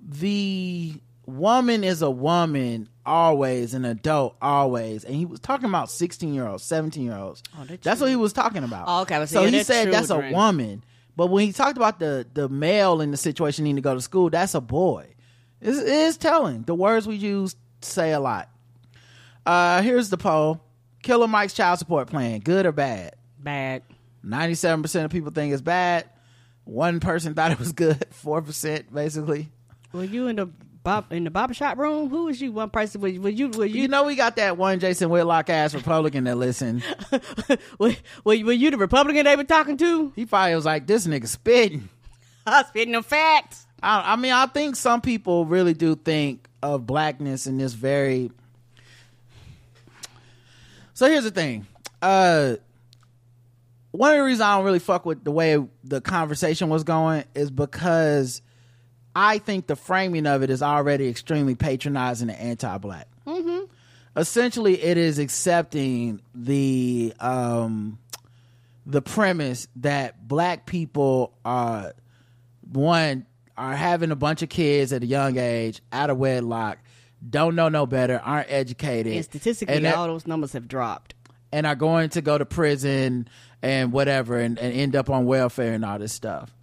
the woman is a woman always, an adult always, and he was talking about sixteen year olds, seventeen year olds. Oh, that's what he was talking about. Oh, okay, so he said children. That's a woman, but when he talked about the the male in the situation needing to go to school, that's a boy. It is telling. The words we use say a lot. Uh, here's the poll. Killer Mike's child support plan, good or bad? Bad. ninety-seven percent of people think it's bad. One person thought it was good. four percent, basically. Were you in the bob, in the barbershop room? Who was you? One person? Were you, were you, were you? You know we got that one Jason Whitlock-ass Republican that listened. were, were you the Republican they were talking to? He probably was like, this nigga spitting. I'm spitting them facts. I, I mean, I think some people really do think of blackness in this very. So here's the thing. Uh, one of the reasons I don't really fuck with the way the conversation was going is because I think the framing of it is already extremely patronizing and anti-black. Mm-hmm. Essentially, it is accepting the um, the premise that black people are one. Are having a bunch of kids at a young age, out of wedlock, don't know no better, aren't educated. And statistically, and that, all those numbers have dropped. And are going to go to prison and whatever and, and end up on welfare and all this stuff.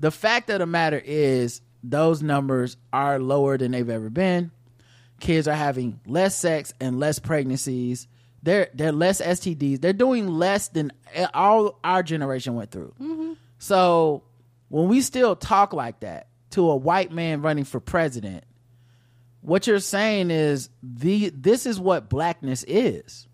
The fact of the matter is those numbers are lower than they've ever been. Kids are having less sex and less pregnancies. They're, they're less S T Ds. They're doing less than all our generation went through. Mm-hmm. So when we still talk like that to a white man running for president, what you're saying is the this is what blackness is.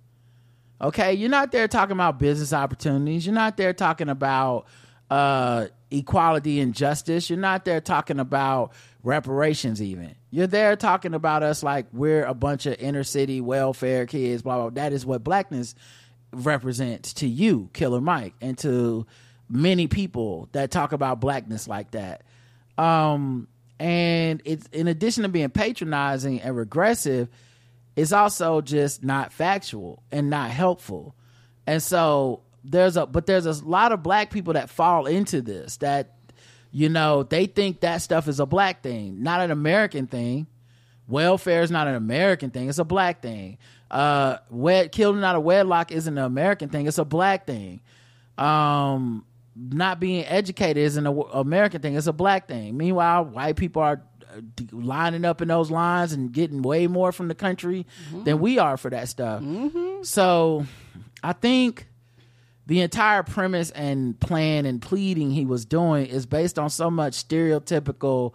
Okay, you're not there talking about business opportunities. You're not there talking about uh, equality and justice. You're not there talking about reparations even. You're there talking about us like we're a bunch of inner city welfare kids, blah, blah, blah. That is what blackness represents to you, Killer Mike, and to many people that talk about blackness like that. Um, and it's in addition to being patronizing and regressive, it's also just not factual and not helpful. And so there's a, but there's a lot of black people that fall into this, that, you know, they think that stuff is a black thing, not an American thing. Welfare is not an American thing. It's a black thing. Uh, wed, killing out of wedlock isn't an American thing. It's a black thing. Um, Not being educated isn't an American thing. It's a black thing. Meanwhile, white people are lining up in those lines and getting way more from the country mm-hmm. than we are for that stuff. Mm-hmm. So I think the entire premise and plan and pleading he was doing is based on so much stereotypical,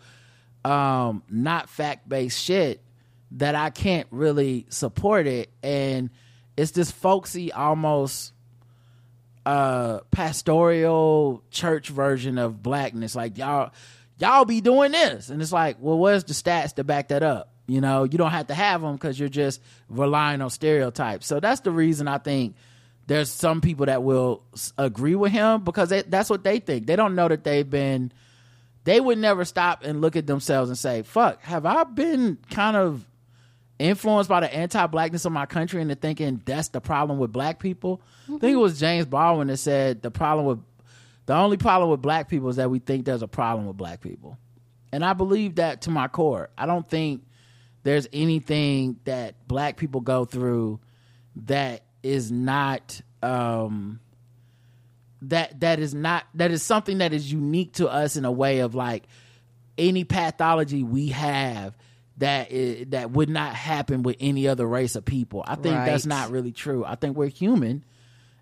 um, not fact-based shit that I can't really support it. And it's this folksy almost uh pastoral church version of blackness, like y'all y'all be doing this, and it's like, well, where's the stats to back that up? You know, you don't have to have them because you're just relying on stereotypes. So that's the reason I think there's some people that will agree with him, because they, that's what they think. They don't know that they've been they would never stop and look at themselves and say, fuck, have I been kind of influenced by the anti-blackness of my country into thinking that's the problem with black people. Mm-hmm. I think it was James Baldwin that said the problem with the only problem with black people is that we think there's a problem with black people. And I believe that to my core. I don't think there's anything that black people go through that is not um that that is not that is something that is unique to us in a way of like any pathology we have that is, that would not happen with any other race of people. I think right. that's not really true. I think we're human,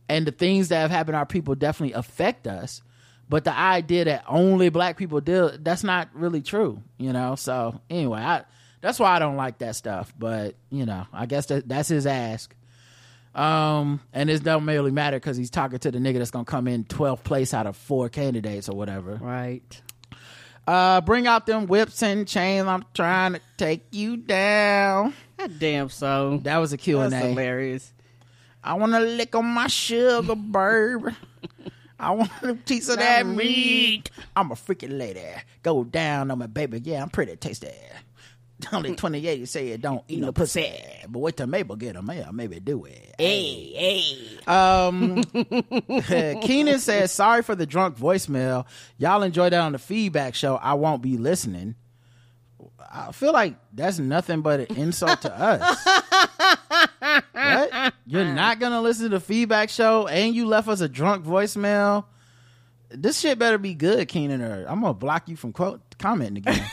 and the things that have happened to our people definitely affect us. But the idea that only black people deal, that's not really true, you know? So anyway, I, that's why I don't like that stuff. But, you know, I guess that, that's his ask. Um, and it doesn't really matter because he's talking to the nigga that's going to come in twelfth place out of four candidates or whatever. Right. Uh, bring out them whips and chains. I'm trying to take you down. God damn so. That was a Q and A. That's hilarious. I want to lick on my sugar, burb. I want a piece of that meat. meat. I'm a freaking lady. Go down on my baby. Yeah, I'm pretty tasty. Only twenty-eight say it don't eat no pussy. pussy. But wait till Mabel get him. Yeah, maybe do it. Hey, hey. Um, Keenan says, sorry for the drunk voicemail. Y'all enjoy that on the feedback show. I won't be listening. I feel like that's nothing but an insult to us. What? You're not gonna listen to the feedback show and you left us a drunk voicemail? This shit better be good, Keenan, or I'm gonna block you from quote commenting again.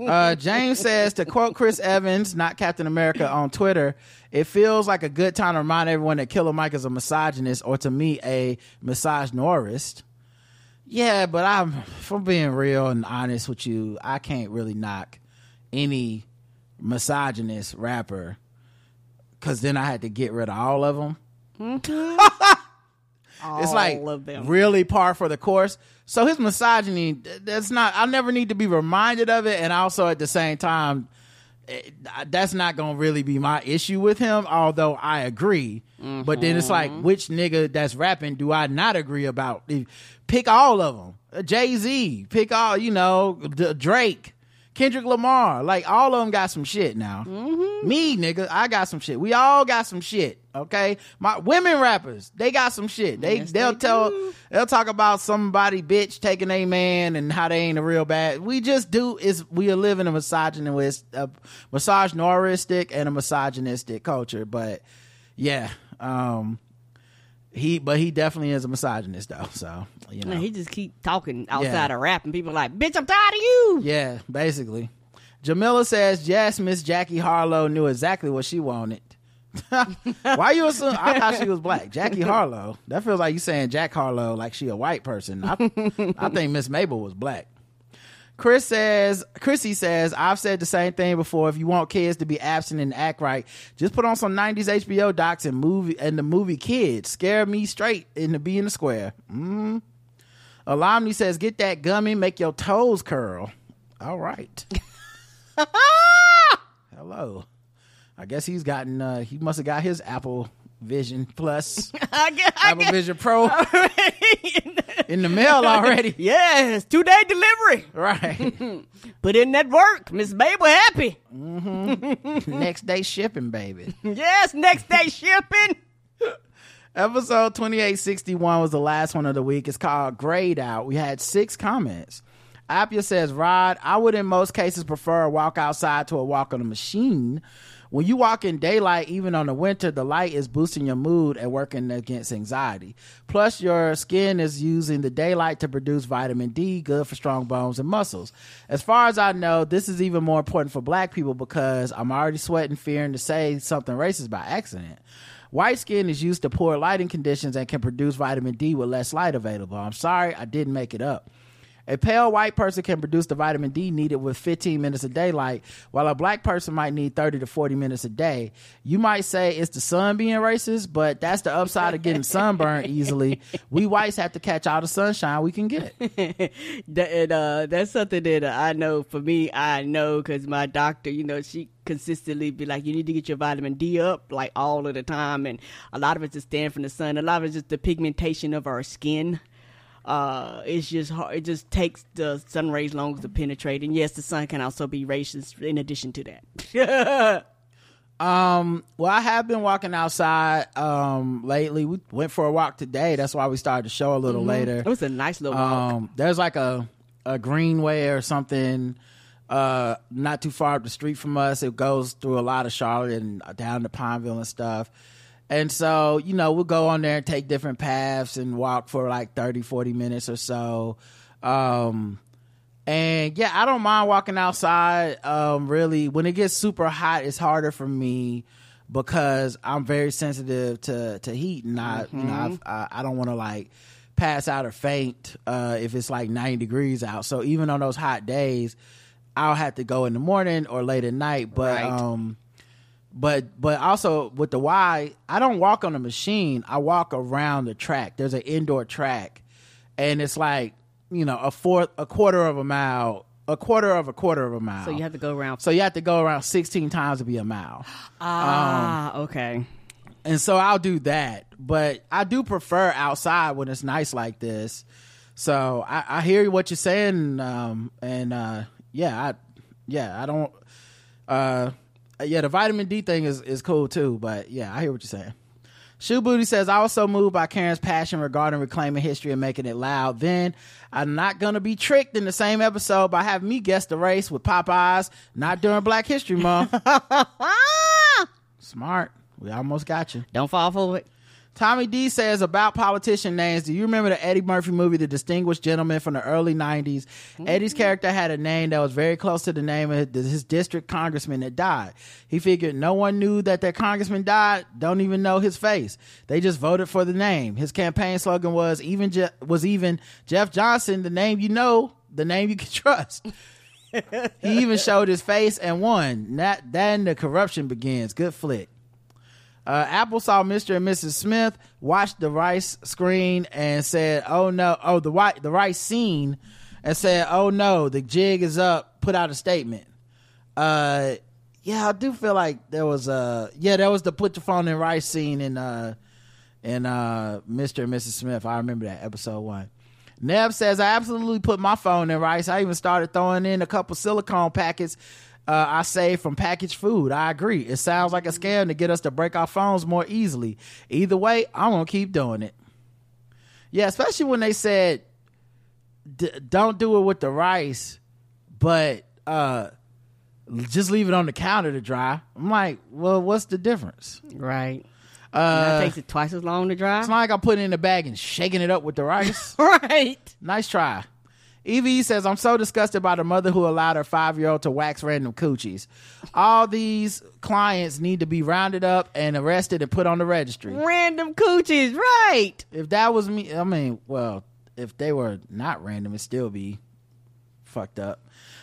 uh James says, to quote Chris Evans, not Captain America, on Twitter, it feels like a good time to remind everyone that Killer Mike is a misogynist, or to me a misogynoirist. Yeah, but I'm, if I'm being real and honest with you, I can't really knock any misogynist rapper, because then I had to get rid of all of them. Mm-hmm. all it's like of them. Really par for the course. So his misogyny, that's not, I never need to be reminded of it. And also at the same time, it, that's not going to really be my issue with him, although I agree. Mm-hmm. But then it's like, which nigga that's rapping do I not agree about? Pick all of them. Jay-Z, pick all, you know, D- Drake, Kendrick Lamar, like all of them got some shit now. Mm-hmm. Me, nigga, I got some shit. We all got some shit, okay? My women rappers, they got some shit. They yes, they'll they tell, do. they'll talk about somebody bitch taking a man and how they ain't a real bad. We just do is we are living a misogynist, a misogynoristic and a misogynistic culture. But yeah, um, he but he definitely is a misogynist though. So you know, man, he just keep talking outside yeah. of rap, and people are like, bitch, I'm tired of you. Yeah, basically. Jamila says, yes, Miss Jackie Harlow knew exactly what she wanted. Why you assume? I thought she was black. Jackie Harlow. That feels like you saying Jack Harlow like she a white person. I, I think Miss Mabel was black. Chris says, Chrissy says, I've said the same thing before. If you want kids to be absent and act right, just put on some nineties H B O docs and movie and the movie Kids. Scare me straight into being the square. Mm. Alumni says, get that gummy, make your toes curl. All right. Hello. I guess he's gotten, uh, he must have got his Apple Vision Plus, I get, I Apple get, Vision Pro in the mail already. Yes, two day delivery. Right. Put in that work, Miss Mabel happy. Mm-hmm. Next day shipping, baby. Yes, next day shipping. Episode twenty-eight sixty-one was the last one of the week. It's called Grayed Out. We had six comments. Apia says, Rod, I would in most cases prefer a walk outside to a walk on a machine. When you walk in daylight, even on the winter, the light is boosting your mood and working against anxiety. Plus, your skin is using the daylight to produce vitamin D, good for strong bones and muscles. As far as I know, this is even more important for black people because I'm already sweating, fearing to say something racist by accident. White skin is used to poor lighting conditions and can produce vitamin D with less light available. I'm sorry, I didn't make it up. A pale white person can produce the vitamin D needed with fifteen minutes of daylight, while a black person might need thirty to forty minutes a day. You might say it's the sun being racist, but that's the upside of getting sunburned easily. We whites have to catch all the sunshine we can get. that, and, uh, that's something that uh, I know for me, I know because my doctor, you know, she consistently be like, you need to get your vitamin D up like all of the time. And a lot of it's just staying from the sun. A lot of it's just the pigmentation of our skin. Uh, it's just hard. It just takes the sun rays longer to penetrate. And yes, the sun can also be racist in addition to that. Um, well, I have been walking outside, um, lately. We went for a walk today. That's why we started the show a little mm-hmm. later. It was a nice little walk. Um, there's like a, a greenway or something, uh, not too far up the street from us. It goes through a lot of Charlotte and down to Pineville and stuff. And so, you know, we'll go on there and take different paths and walk for like thirty, forty minutes or so. Um, And yeah, I don't mind walking outside. Um, really, when it gets super hot, it's harder for me because I'm very sensitive to, to heat, and I, mm-hmm. you know, I've, I I don't want to like pass out or faint uh, if it's like ninety degrees out. So even on those hot days, I'll have to go in the morning or late at night. But right. um, but but also with the Y, I don't walk on the machine. I walk around the track. There's an indoor track, and it's like, you know, a fourth, a quarter of a mile, a quarter of a quarter of a mile. So you have to go around. So you have to go around sixteen times to be a mile. Ah, um, okay. And so I'll do that, but I do prefer outside when it's nice like this. So I, I hear what you're saying, um, and uh, yeah, I, yeah, I don't. Uh, yeah, the vitamin D thing is is cool too, but yeah, I hear what you're saying. Shoe Booty says, I was so moved by Karen's passion regarding reclaiming history and making it loud. Then I'm not going to be tricked in the same episode by having me guess the race with Popeyes, not during Black History Month. Smart. We almost got you. Don't fall for it. Tommy D says, about politician names, do you remember the Eddie Murphy movie, The Distinguished Gentleman, from the early nineties? Mm-hmm. Eddie's character had a name that was very close to the name of his district congressman that died. He figured no one knew that their congressman died, don't even know his face. They just voted for the name. His campaign slogan was, even Je- was even Jeff Johnson, the name you know, the name you can trust. He even showed his face and won. That, then the corruption begins. Good flick. Uh, Apple saw Mister and Missus Smith, watched the rice screen and said, oh no, oh, the white, the rice scene, and said, oh no, the jig is up, put out a statement. Uh, yeah, I do feel like there was a, yeah, there was the put your phone in rice scene in, uh, in, uh, Mister and Missus Smith. I remember that, episode one. Nev says, I absolutely put my phone in rice. I even started throwing in a couple silicone packets Uh, I say from packaged food. I agree. It sounds like a scam to get us to break our phones more easily. Either way, I'm going to keep doing it. Yeah, especially when they said, D- don't do it with the rice, but uh, just leave it on the counter to dry. I'm like, well, what's the difference? Right. Uh, it takes it twice as long to dry. It's not like I'm putting it in a bag and shaking it up with the rice. Right. Nice try. Evie E says, I'm so disgusted by the mother who allowed her five-year-old to wax random coochies. All these clients need to be rounded up and arrested and put on the registry. Random coochies, right. If that was me, I mean, well, if they were not random, it'd still be fucked up.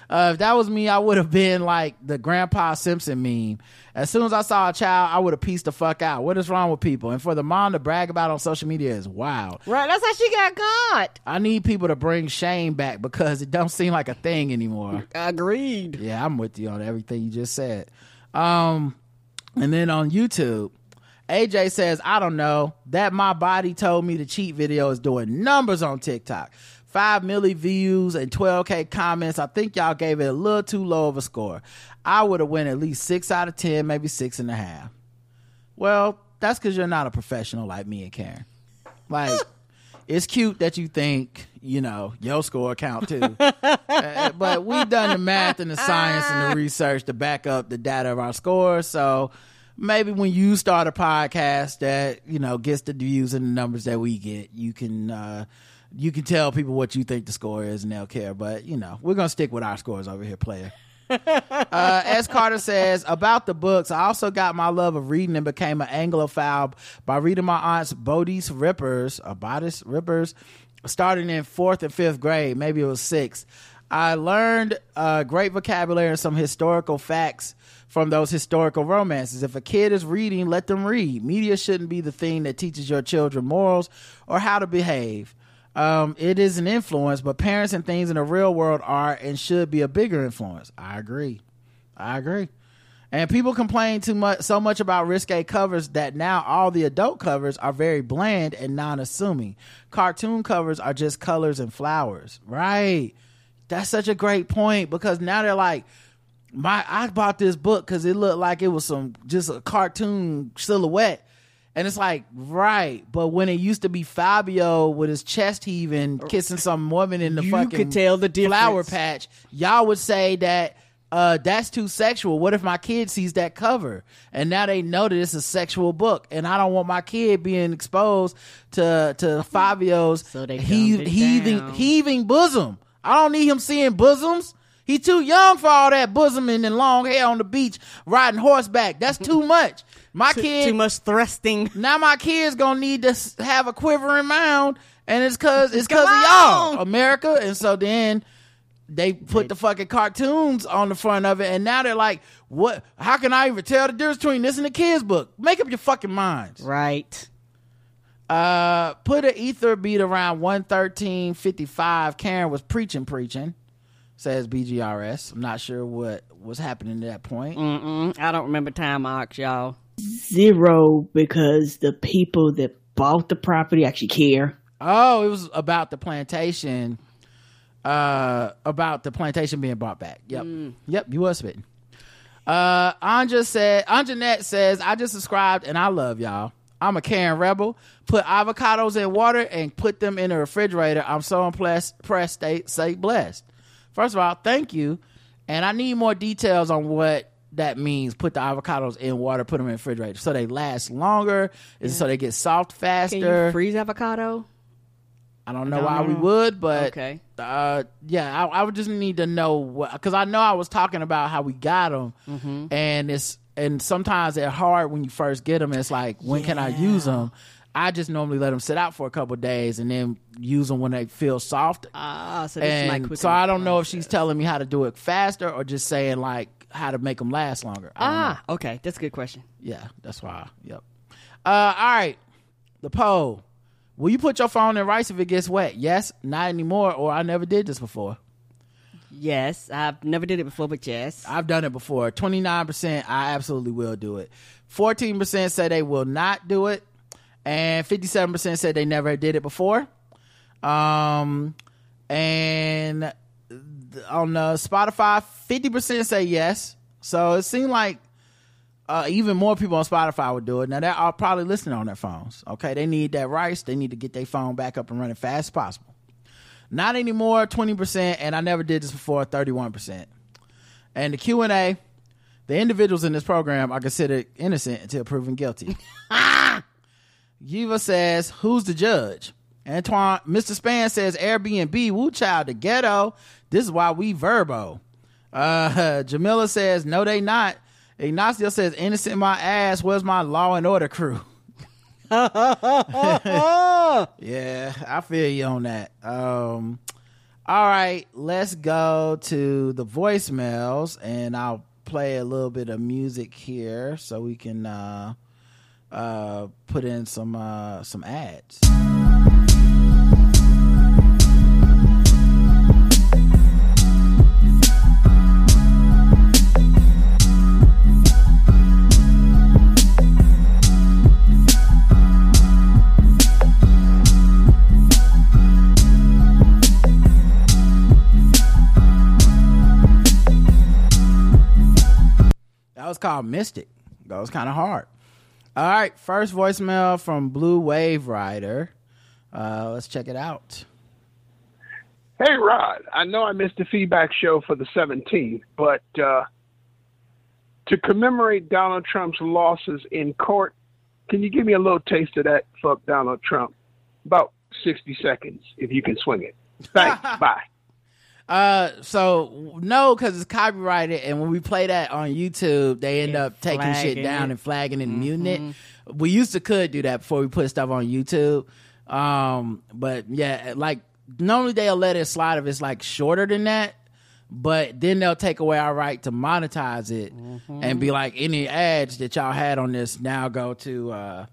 Uh, if that was me, I would have been like the Grandpa Simpson meme. As soon as I saw a child, I would have pieced the fuck out. What is wrong with people? And for the mom to brag about on social media is wild. Right, that's how she got caught. I need people to bring shame back because it don't seem like a thing anymore. Agreed. Yeah, I'm with you on everything you just said. Um, and then on YouTube, A J says, I don't know, that my body told me to cheat video is doing numbers on TikTok. five million views and twelve thousand comments. I think y'all gave it a little too low of a score. I would have went at least six out of ten, maybe six and a half. Well, that's because you're not a professional like me and Karen. Like, it's cute that you think, you know, your score count too. uh, but we've done the math and the science and the research to back up the data of our scores. So maybe when you start a podcast that, you know, gets the views and the numbers that we get, you can, uh, you can tell people what you think the score is and they'll care, but you know, we're gonna stick with our scores over here, player. uh S. Carter says, about the books, I also got my love of reading and became an Anglophile by reading my aunt's Bodice Rippers or Bodice Rippers starting in fourth and fifth grade, maybe it was sixth. I learned uh great vocabulary and some historical facts from those historical romances. If a kid is reading, let them read. Media shouldn't be the thing that teaches your children morals or how to behave. Um, it is an influence, but parents and things in the real world are and should be a bigger influence. I agree. I agree. And people complain too much, so much about risque covers that now all the adult covers are very bland and non-assuming. Cartoon covers are just colors and flowers. Right. That's such a great point, because now they're like, my, I bought this book because it looked like it was some just a cartoon silhouette. And it's like, right, but when it used to be Fabio with his chest heaving, kissing some woman in the you fucking could tell the difference. Flower patch, y'all would say that uh, that's too sexual. What if my kid sees that cover? And now they know that it's a sexual book, and I don't want my kid being exposed to to Fabio's so they heave, heaving, heaving bosom. I don't need him seeing bosoms. He too young for all that bosoming and long hair on the beach riding horseback. That's too much. My too, kid too much thrusting. Now my kid's gonna need to have a quivering mound, and it's cause it's cause of y'all, America. And so then they put the fucking cartoons on the front of it, and now they're like, "What? How can I even tell the difference between this and the kids' book? Make up your fucking minds." Right. Uh, put an ether beat around one thirteen fifty five. Karen was preaching, preaching. Says B G R S. I'm not sure what was happening at that point. Mm-mm. I don't remember time ox, y'all. Zero, because the people that bought the property actually care. Oh, it was about the plantation. Uh, about the plantation being brought back. Yep. Mm. Yep, you was spitting. Uh, Anja said, Anjanette says, I just subscribed and I love y'all. I'm a Karen rebel. Put avocados in water and put them in the refrigerator. I'm so impressed. Press stay, stay blessed. First of all, thank you. And I need more details on what that means. Put the avocados in water, put them in the refrigerator. So they last longer. Is yeah. So they get soft faster. Can you freeze avocado? I don't know I don't why know. we would, but okay. uh, yeah, I, I would just need to know what, because I know I was talking about how we got them, mm-hmm. and it's and sometimes they're hard when you first get them. It's like, when yeah. can I use them? I just normally let them sit out for a couple of days and then use them when they feel soft. Ah, so this and is my so I don't know process. If she's telling me how to do it faster or just saying like how to make them last longer. Ah, know. Okay, that's a good question. Yeah, that's why. I, yep. Uh, all right, the poll: will you put your phone in rice if it gets wet? Yes, not anymore, or I never did this before. Yes, I've never did it before, but yes, I've done it before. Twenty-nine percent, I absolutely will do it. Fourteen percent say they will not do it. And fifty-seven percent said they never did it before. Um, and on uh, Spotify, fifty percent say yes. So it seemed like uh, even more people on Spotify would do it. Now, they're all probably listening on their phones. Okay, they need that rice. They need to get their phone back up and running fast as possible. Not anymore, twenty percent. And I never did this before, thirty-one percent. And the Q and A, the individuals in this program are considered innocent until proven guilty. Yiva says, who's the judge? Antoine, Mister Span says, Airbnb, woo child, the ghetto. This is why we verbo. Uh, Jamila says, no, they not. Ignacio says, innocent my ass. Where's my law and order crew? Yeah, I feel you on that. Um, all right, let's go to the voicemails, and I'll play a little bit of music here so we can... Uh, uh put in some uh some ads. That was called Mystic. That was kind of hard. All right, first voicemail from Blue Wave Rider. Uh, let's check it out. Hey, Rod. I know I missed the feedback show for the seventeenth, but uh, to commemorate Donald Trump's losses in court, can you give me a little taste of that fuck Donald Trump? About sixty seconds, if you can swing it. Thanks. Bye. Uh, so no, because it's copyrighted, and when we play that on YouTube, they end and up taking shit down it. and flagging and mm-hmm. muting it. We used to could do that before we put stuff on YouTube, um, but yeah, like normally they'll let it slide if it's like shorter than that, but then they'll take away our right to monetize it mm-hmm. and be like, any ads that y'all had on this now go to, uh,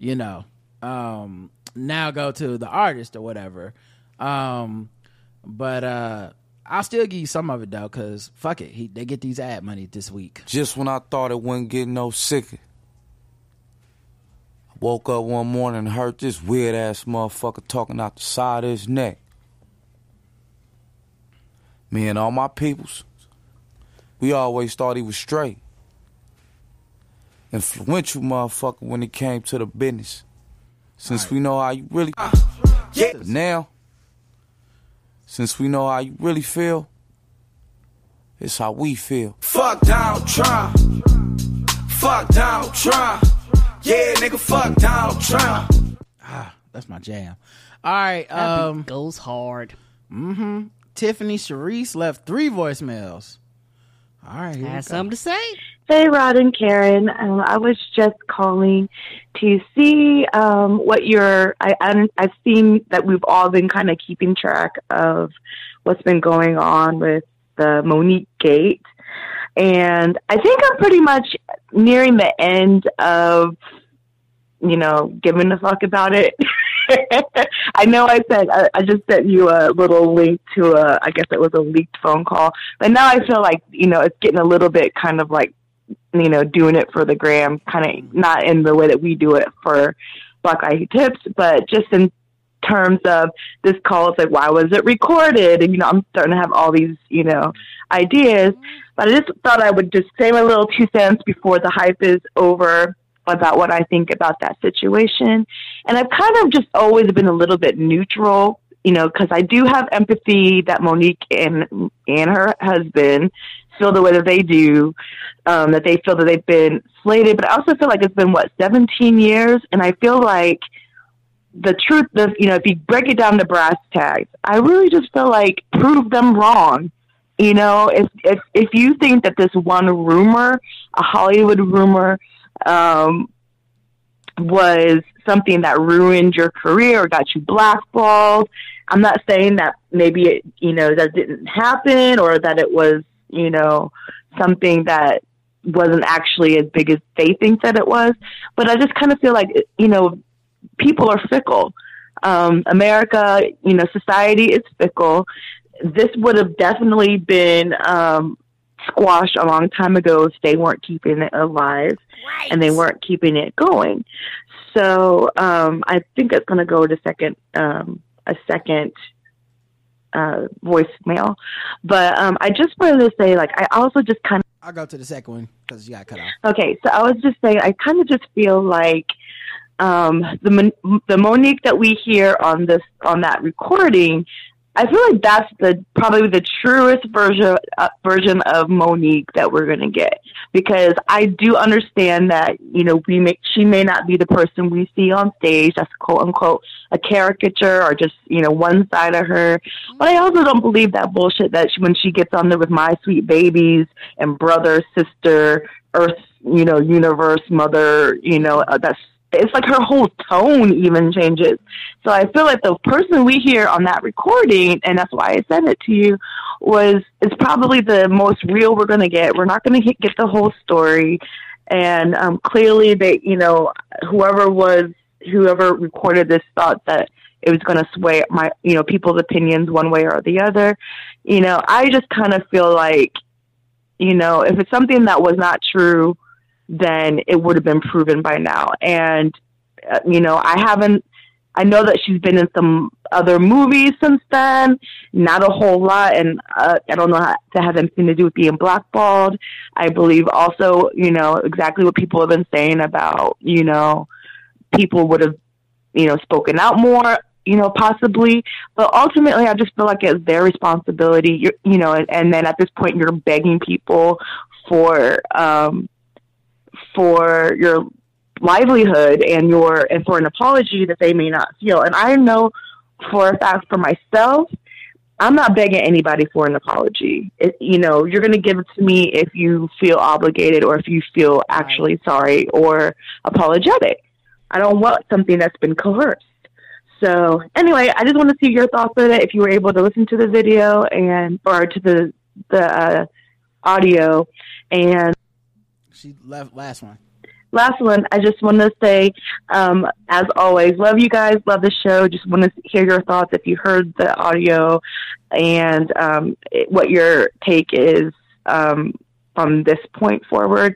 you know, um, now go to the artist or whatever, um. But uh I'll still give you some of it though, cause fuck it, he, they get these ad money this week. Just when I thought it wasn't getting no sicker, I woke up one morning and heard this weird ass motherfucker talking out the side of his neck. Me and all my peoples, we always thought he was straight. Influential motherfucker when it came to the business. Since right. we know how you really uh, yeah. But now, since we know how you really feel, it's how we feel. Fuck Donald Trump. Fuck Donald Trump. Yeah, nigga, fuck Donald Trump. Ah, that's my jam. All right, that um goes hard. Mm-hmm. Tiffany Sharice left three voicemails. All right, here I have something to say. Hey, Rod and Karen. Um, I was just calling to see um, what your... I, I, I've seen that we've all been kind of keeping track of what's been going on with the Monique Gate. And I think I'm pretty much nearing the end of, you know, giving a fuck about it. I know I said, I, I just sent you a little link to a, I guess it was a leaked phone call. But now I feel like, you know, it's getting a little bit kind of like, you know, doing it for the gram, kind of not in the way that we do it for Black Guy Who Tips, but just in terms of this call, it's like, why was it recorded? And, you know, I'm starting to have all these, you know, ideas. But I just thought I would just say my little two cents before the hype is over about what I think about that situation. And I've kind of just always been a little bit neutral, you know, because I do have empathy that Monique and, and her husband feel the way that they do, um, that they feel that they've been slated. But I also feel like it's been, what, seventeen years? And I feel like the truth, the, you know, if you break it down to brass tags, I really just feel like prove them wrong. You know, if if, if you think that this one rumor, a Hollywood rumor, um, was something that ruined your career or got you blackballed, I'm not saying that maybe, it, you know, that didn't happen or that it was, you know, something that wasn't actually as big as they think that it was. But I just kind of feel like, you know, people are fickle. Um, America, you know, society is fickle. This would have definitely been um, squashed a long time ago if they weren't keeping it alive right. and they weren't keeping it going. So um, I think it's going to go to second, um, a second Uh, voicemail, but um, I just wanted to say, like, I also just kind of. I'll go to the second one because you got cut off. Okay, so I was just saying, I kind of just feel like um, the Mon- the Monique that we hear on this on that recording, I feel like that's the probably the truest version uh, version of Monique that we're gonna get, because I do understand that, you know, we may, she may not be the person we see on stage. That's quote unquote a caricature or just, you know, one side of her. But I also don't believe that bullshit that she, when she gets on there with my sweet babies and brother, sister, earth, you know, universe, mother, you know, uh, that's, it's like her whole tone even changes. So I feel like the person we hear on that recording, and that's why I sent it to you, was, it's probably the most real we're going to get. We're not going to get the whole story. And um, clearly they, you know, whoever was, whoever recorded this thought that it was going to sway my, you know, people's opinions one way or the other. You know, I just kind of feel like, you know, if it's something that was not true, then it would have been proven by now. And, uh, you know, I haven't, I know that she's been in some other movies since then, not a whole lot. And uh, I don't know how to have anything to do with being blackballed. I believe also, you know, exactly what people have been saying about, you know, people would have, you know, spoken out more, you know, possibly. But ultimately, I just feel like it's their responsibility, you're, you know, and, and then at this point, you're begging people for, um, for your livelihood and your and for an apology that they may not feel. And I know for a fact for myself, I'm not begging anybody for an apology. It, you know, you're going to give it to me if you feel obligated or if you feel actually sorry or apologetic. I don't want something that's been coerced. So anyway, I just want to see your thoughts on it. If you were able to listen to the video and or to the the uh, audio and. She left last one. last one, I just want to say, um, as always, love you guys, love the show. Just want to hear your thoughts if you heard the audio and um, it, what your take is um, from this point forward.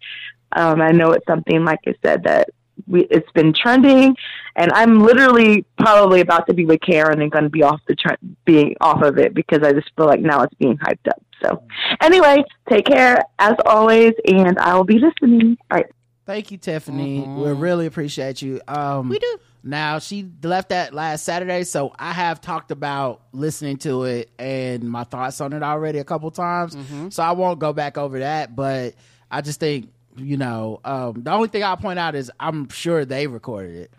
Um, I know it's something, like I said, that we, it's been trending, and I'm literally probably about to be with Karen and going to be off the tre- being off of it because I just feel like now it's being hyped up. So anyway, take care as always, and I will be listening. All right. Thank you, Tiffany. Mm-hmm. We really appreciate you. Um, we do. Now, she left that last Saturday, so I have talked about listening to it and my thoughts on it already a couple times, mm-hmm. so I won't go back over that, but I just think, you know, um, the only thing I'll point out is I'm sure they recorded it.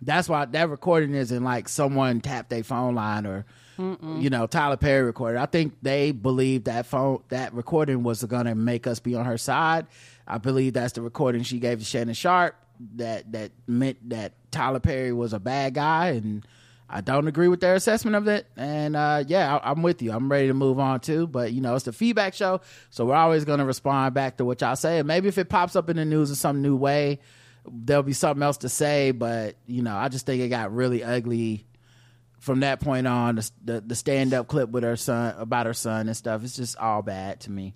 That's why that recording isn't like someone tapped their phone line or, mm-mm. you know, Tyler Perry recorded. I think they believe that phone, that recording was going to make us be on her side. I believe that's the recording she gave to Shannon Sharp that, that meant that Tyler Perry was a bad guy. And I don't agree with their assessment of it. And, uh, yeah, I, I'm with you. I'm ready to move on too, but you know, it's the feedback show. So we're always going to respond back to what y'all say. And maybe if it pops up in the news in some new way, there'll be something else to say, but you know, I just think it got really ugly from that point on. The, the, the stand-up clip with her son about her son and stuff. It's just all bad to me.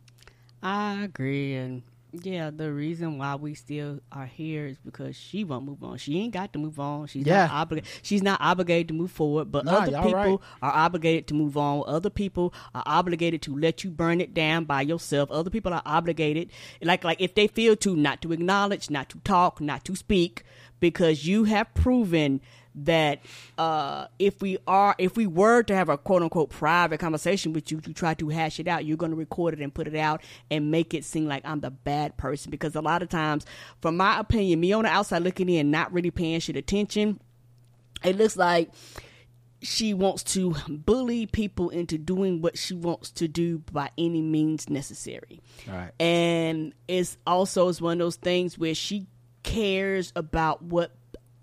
I agree. And yeah, the reason why we still are here is because she won't move on. She ain't got to move on. She's yeah. not obligated. She's not obligated to move forward, but nah, other people right. are obligated to move on. Other people are obligated to let you burn it down by yourself. Other people are obligated, like like if they feel to, not to acknowledge, not to talk, not to speak, because you have proven that uh, if we are, if we were to have a quote unquote private conversation with you to try to hash it out, you're going to record it and put it out and make it seem like I'm the bad person. Because a lot of times, from my opinion, me on the outside looking in, not really paying shit attention, it looks like she wants to bully people into doing what she wants to do by any means necessary. All right. And it's also, it's one of those things where she cares about what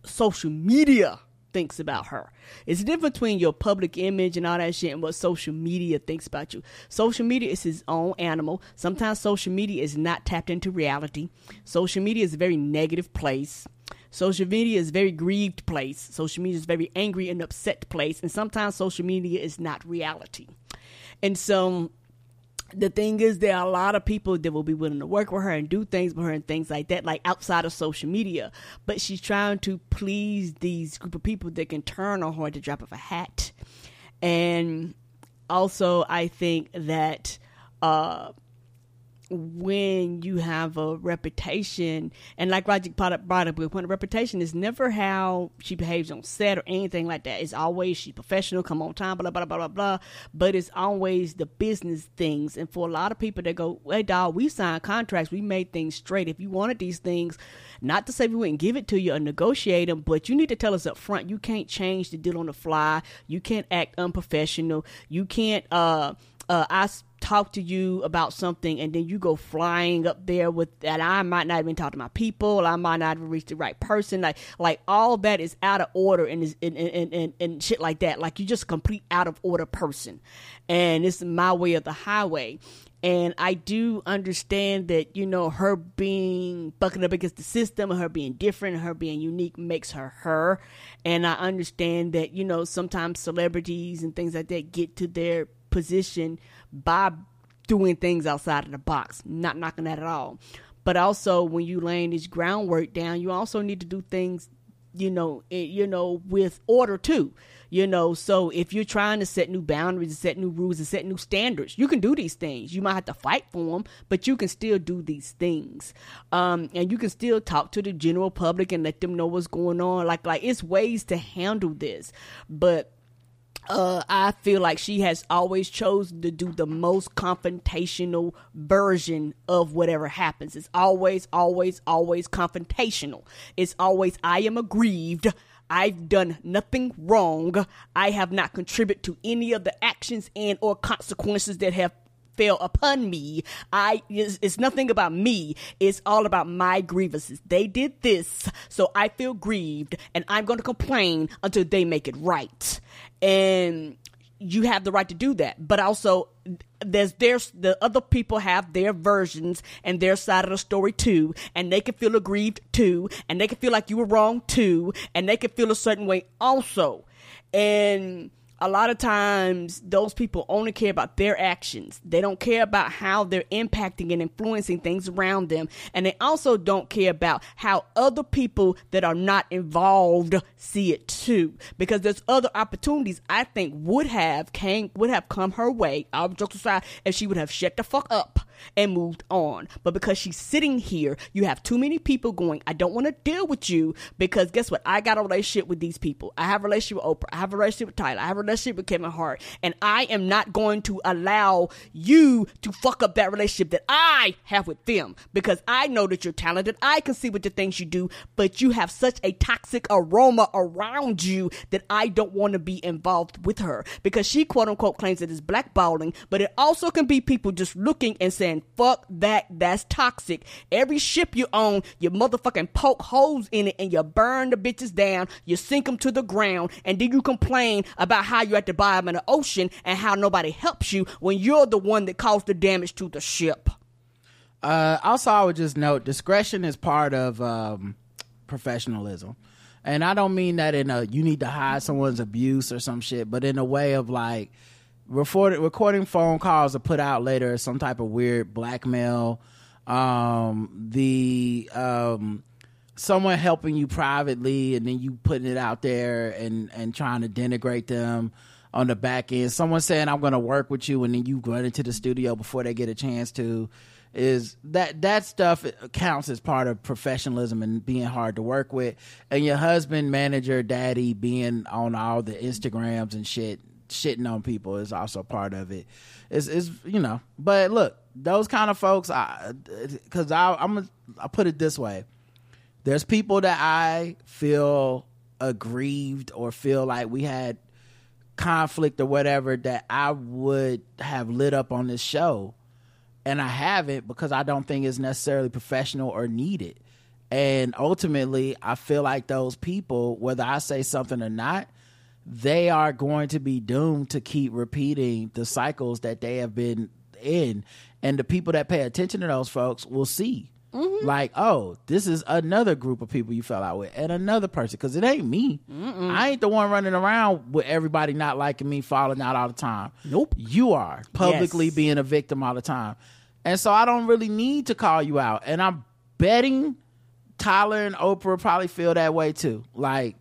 social media thinks about her. It's the difference between your public image and all that shit and what social media thinks about you. Social media is its own animal. Sometimes social media is not tapped into reality. Social media is a very negative place. Social media is a very grieved place. Social media is a very angry and upset place. And sometimes social media is not reality. And so the thing is, there are a lot of people that will be willing to work with her and do things with her and things like that, like outside of social media. But she's trying to please these group of people that can turn on her at the drop of a hat. And also, I think that uh, when you have a reputation, and like Roger brought up, brought up, when a reputation is never how she behaves on set or anything like that. It's always she's professional, come on time, blah, blah, blah, blah, blah. But it's always the business things. And for a lot of people that go, hey, dog, we signed contracts. We made things straight. If you wanted these things, not to say we wouldn't give it to you or negotiate them, but you need to tell us up front. You can't change the deal on the fly. You can't act unprofessional. You can't, uh, uh, I talk to you about something and then you go flying up there with that. I might not even talk to my people. I might not even reach the right person. Like, like all that is out of order and is and, and, and, and shit like that. Like you're just a complete out of order person. And it's my way or the highway. And I do understand that, you know, her being bucking up against the system, her being different, her being unique makes her her. And I understand that, you know, sometimes celebrities and things like that get to their position by doing things outside of the box. Not knocking that at all, but also when you laying this groundwork down, you also need to do things, you know, it, you know, with order too, you know. So if you're trying to set new boundaries and set new rules and set new standards, you can do these things. You might have to fight for them, but you can still do these things. Um, and you can still talk to the general public and let them know what's going on. Like, like it's ways to handle this, but Uh, I feel like she has always chosen to do the most confrontational version of whatever happens. It's always, always, always confrontational. It's always, I am aggrieved. I've done nothing wrong. I have not contributed to any of the actions and or consequences that have fell upon me. I it's, it's nothing about me. It's all about my grievances. They did this, so I feel grieved, and I'm going to complain until they make it right. And you have the right to do that. But also, there's there's the other people have their versions and their side of the story too, and they can feel aggrieved too, and they can feel like you were wrong too, and they can feel a certain way also. And a lot of times, those people only care about their actions. They don't care about how they're impacting and influencing things around them. And they also don't care about how other people that are not involved see it too. Because there's other opportunities I think would have came, would have come her way, all jokes aside, if she would have shut the fuck up and moved on. But because she's sitting here, you have too many people going, I don't want to deal with you, because guess what? I got a relationship with these people. I have a relationship with Oprah. I have a relationship with Tyler. I have a relationship with Kevin Hart. And I am not going to allow you to fuck up that relationship that I have with them, because I know that you're talented. I can see what the things you do, but you have such a toxic aroma around you that I don't want to be involved with her, because she quote unquote claims it is blackballing, but it also can be people just looking and saying, and fuck that, that's toxic. Every ship you own, you motherfucking poke holes in it and you burn the bitches down, you sink them to the ground, and then you complain about how you're at the bottom of the ocean and how nobody helps you when you're the one that caused the damage to the ship. Uh, also, I would just note, discretion is part of um, professionalism. And I don't mean that in a, you need to hide someone's abuse or some shit, but in a way of like, Recorded, recording phone calls are put out later, some type of weird blackmail. Um, the um, someone helping you privately and then you putting it out there and, and trying to denigrate them on the back end. Someone saying, I'm going to work with you, and then you run into the studio before they get a chance to. Is that that stuff counts as part of professionalism and being hard to work with. And your husband, manager, daddy being on all the Instagrams and shit, shitting on people is also part of it. It's, it's you know, but look, those kind of folks, I, because I, I'm gonna, I put it this way: there's people that I feel aggrieved or feel like we had conflict or whatever that I would have lit up on this show, and I haven't because I don't think it's necessarily professional or needed. And ultimately, I feel like those people, whether I say something or not, they are going to be doomed to keep repeating the cycles that they have been in. And the people that pay attention to those folks will see mm-hmm. like, oh, this is another group of people you fell out with and another person. Cause it ain't me. Mm-mm. I ain't the one running around with everybody not liking me, falling out all the time. Nope. You are publicly yes. being a victim all the time. And so I don't really need to call you out. And I'm betting Tyler and Oprah probably feel that way too. Like,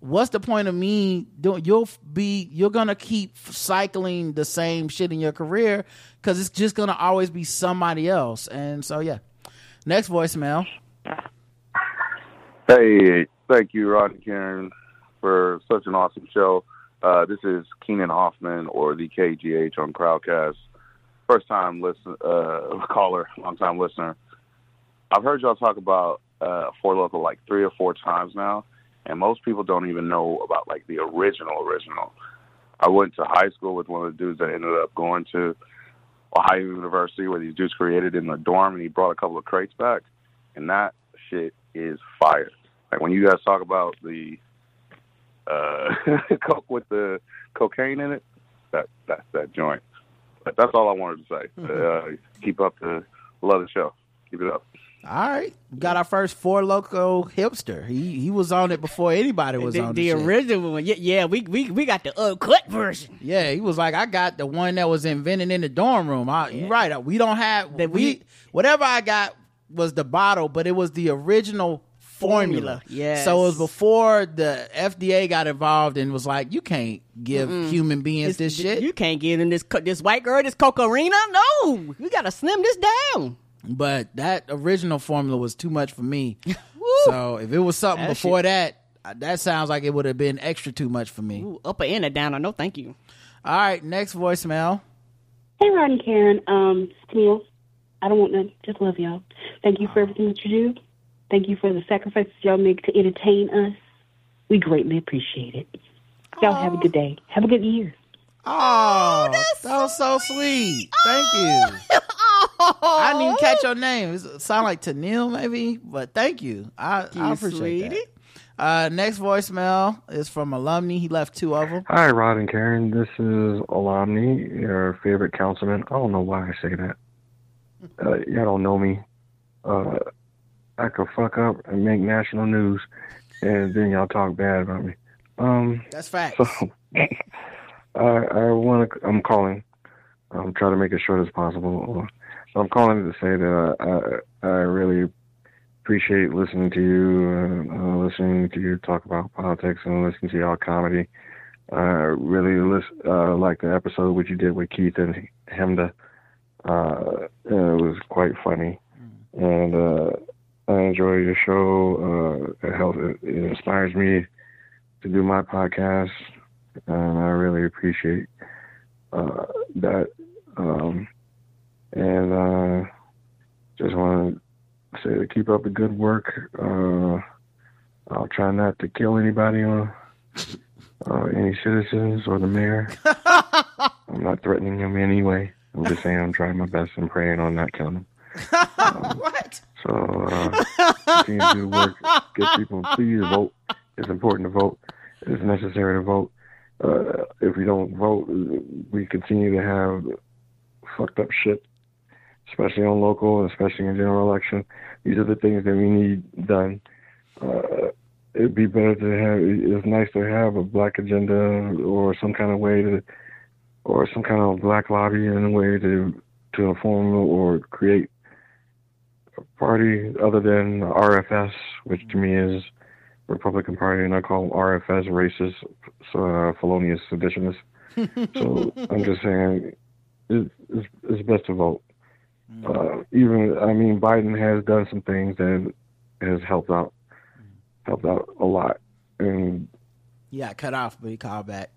what's the point of me doing? You'll be, you're going to keep cycling the same shit in your career because it's just going to always be somebody else. And so, yeah. Next voicemail. Hey, thank you, Rod and Karen, for such an awesome show. Uh, this is Keenan Hoffman, or the K G H on Crowdcast. First time listen, uh, caller, long time listener. I've heard y'all talk about uh, Four Loco like three or four times now. And most people don't even know about, like, the original original. I went to high school with one of the dudes that ended up going to Ohio University, where these dudes created in the dorm, and he brought a couple of crates back. And that shit is fire. Like, when you guys talk about the uh, coke with the cocaine in it, that that's that joint. But that's all I wanted to say. Mm-hmm. Uh, keep up the love the show. Keep it up. All right, we got our first Four Loco hipster. He he was on it before anybody was the, on the, the original one. Yeah, yeah, we we we got the uncut version. Yeah, he was like, I got the one that was invented in the dorm room. I, yeah. You're right, we don't have that. We, we whatever I got was the bottle, but it was the original formula. formula. Yeah, so it was before the F D A got involved and was like, you can't give Mm-mm. human beings it's, this shit. You can't give them this this white girl this cocarina. No, we gotta slim this down. But that original formula was too much for me. So if it was something that before shit. that, that sounds like it would have been extra too much for me. Ooh, up and a downer, no thank you. All right, next voicemail. Hey, Rod and Karen. Um, Camille, I don't want none. Just love y'all. Thank you for everything that you do. Thank you for the sacrifices y'all make to entertain us. We greatly appreciate it. Y'all Aww. Have a good day. Have a good year. Oh, that's that was so sweet. Thank oh. you. I didn't even catch your name. It sounded like Tanil maybe, but thank you. I, I appreciate sweetie. that. Uh, next voicemail is from Alumni. He left two of them. Hi, Rod and Karen. This is Alumni, your favorite councilman. I don't know why I say that. Uh, y'all don't know me. Uh, I could fuck up and make national news, and then y'all talk bad about me. Um, That's facts. So, I, I want to. I'm calling. I'm trying to make it as short as possible. I'm calling to say that I, I, I really appreciate listening to you, and uh, listening to you talk about politics, and listening to y'all comedy. I really listen, uh, like the episode which you did with Keith and Hemda. Uh, it was quite funny, and uh, I enjoy your show. Uh, it helps. It, it inspires me to do my podcast, and I really appreciate uh, that. Um, and uh, just want to say to keep up the good work. Uh, I'll try not to kill anybody on uh, any citizens or the mayor. I'm not threatening them anyway. I'm just saying I'm trying my best and praying on not killing them. Um, what? So, uh, continue to do work. Get people, please vote. It's important to vote. It's necessary to vote. Uh, if we don't vote, we continue to have fucked up shit, especially on local, especially in general election. These are the things that we need done. Uh, it'd be better to have, it's nice to have a black agenda or some kind of way to, or some kind of black lobby in a way to to inform or create a party other than R F S, which to me is Republican Party, and I call R F S racist, uh, felonious seditionists. So I'm just saying it, it's, it's best to vote. Uh, even, I mean, Biden has done some things that has helped out, helped out a lot. And yeah, cut off, but he called back.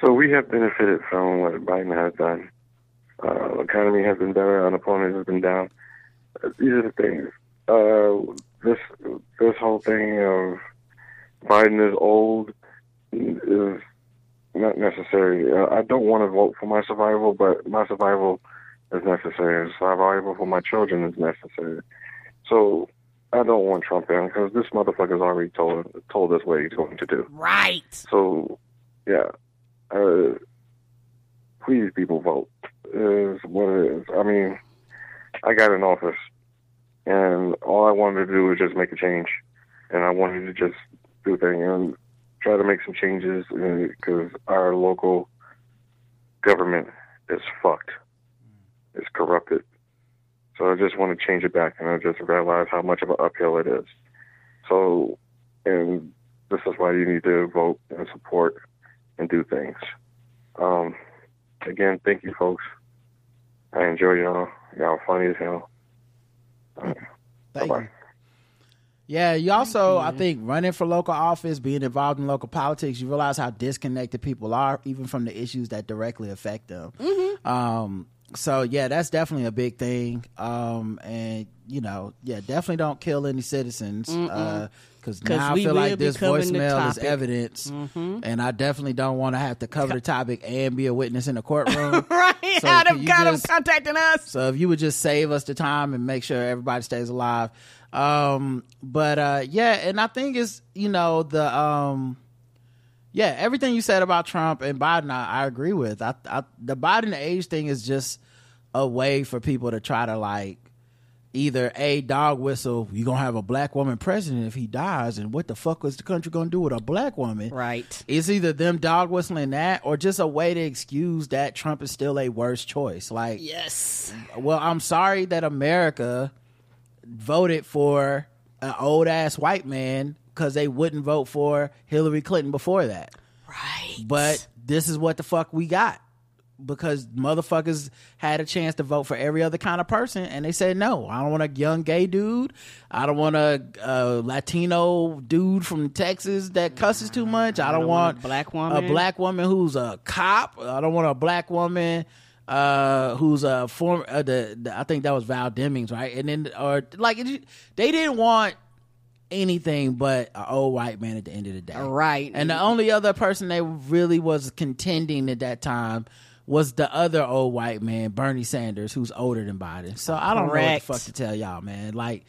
So we have benefited from what Biden has done. Uh, economy has been better. Unemployment has been down. Uh, these are the things. Uh, this this whole thing of Biden is old is not necessary. Uh, I don't want to vote for my survival, but my survival is necessary. Survival for my children is necessary. So I don't want Trump in because this motherfucker's already told told us what he's going to do. Right. So, yeah. Uh, please, people, vote is what it is. I mean, I got in office, and all I wanted to do was just make a change, and I wanted to just do things and try to make some changes because our local government is fucked. It's corrupted. So I just want to change it back, and I just realize how much of an uphill it is. So, and this is why you need to vote and support and do things. Um, again, thank you, folks. I enjoy y'all. Y'all funny as hell. Um, thank bye-bye. You. Yeah, you also, mm-hmm. I think, running for local office, being involved in local politics, you realize how disconnected people are, even from the issues that directly affect them. Mm-hmm. Um, so, yeah, that's definitely a big thing. Um, and, you know, yeah, definitely don't kill any citizens. Mm-mm. Uh Because now I feel like this voicemail is evidence, mm-hmm. and I definitely don't want to have to cover the topic and be a witness in the courtroom. Right, so out of God, I'm contacting us. So if you would just save us the time and make sure everybody stays alive. Um, but uh, yeah, and I think it's, you know, the, um, yeah, everything you said about Trump and Biden, I, I agree with. I, I, the Biden age thing is just a way for people to try to, like, either a dog whistle, you're gonna have a black woman president if he dies, and what the fuck is the country gonna do with a black woman? Right. It's either them dog whistling that or just a way to excuse that Trump is still a worse choice. Like, yes, well, I'm sorry that America voted for an old ass white man because they wouldn't vote for Hillary Clinton before that. Right. But this is what the fuck we got. Because motherfuckers had a chance to vote for every other kind of person, and they said no. I don't want a young gay dude. I don't want a, a Latino dude from Texas that cusses too much. I don't, I don't want, want a black woman. A black woman who's a cop. I don't want a black woman uh, who's a former. Uh, the, the I think that was Val Demings, right? And then or like it, they didn't want anything but an old white man at the end of the day, right? And the only other person they really was contending at that time was the other old white man, Bernie Sanders, who's older than Biden. So I don't Correct. know what the fuck to tell y'all, man. Like,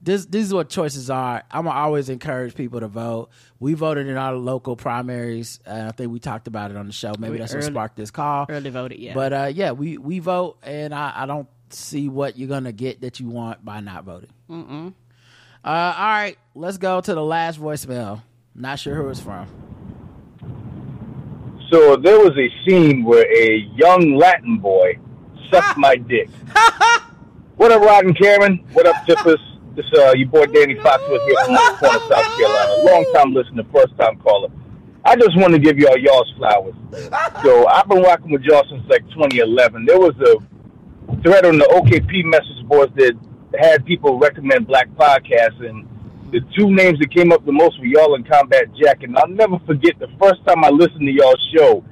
this these is what choices are. I'm gonna always encourage people to vote. We voted in our local primaries. Uh, I think we talked about it on the show. Maybe we that's early, what sparked this call. Early voted, yeah. But uh, yeah, we, we vote, and I, I don't see what you're gonna get that you want by not voting. Mm-mm. Uh, all right, let's go to the last voicemail. Not sure who it's from. So there was a scene where a young Latin boy sucked my dick. What up, Rod and Karen? What up, Tippers? This uh, your boy Danny Fox was here from North Carolina, South Carolina. Long-time listener, first-time caller. I just want to give y'all y'all's flowers. So I've been rocking with y'all since like twenty eleven. There was a thread on the O K P message boards that had people recommend black podcasts, and the two names that came up the most were y'all and Combat Jack. And I'll never forget the first time I listened to y'all's show.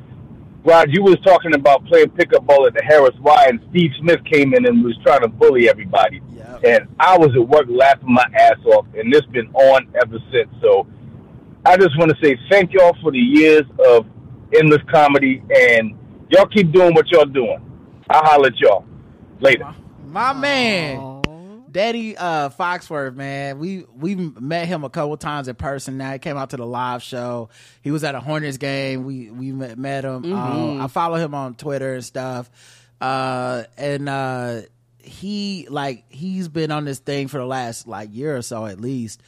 Rod, you was talking about playing pickup ball at the Harris Y, and Steve Smith came in and was trying to bully everybody. Yep. And I was at work laughing my ass off, and it's been on ever since. So I just want to say thank y'all for the years of endless comedy, and y'all keep doing what y'all doing. I'll holler at y'all later. My, my man, aww. Daddy uh, Foxworth, man, we we met him a couple times in person. Now he came out to the live show. He was at a Hornets game. We we met, met him. Mm-hmm. Um, I follow him on Twitter and stuff, uh, and. Uh, he like he's been on this thing for the last like year or so at least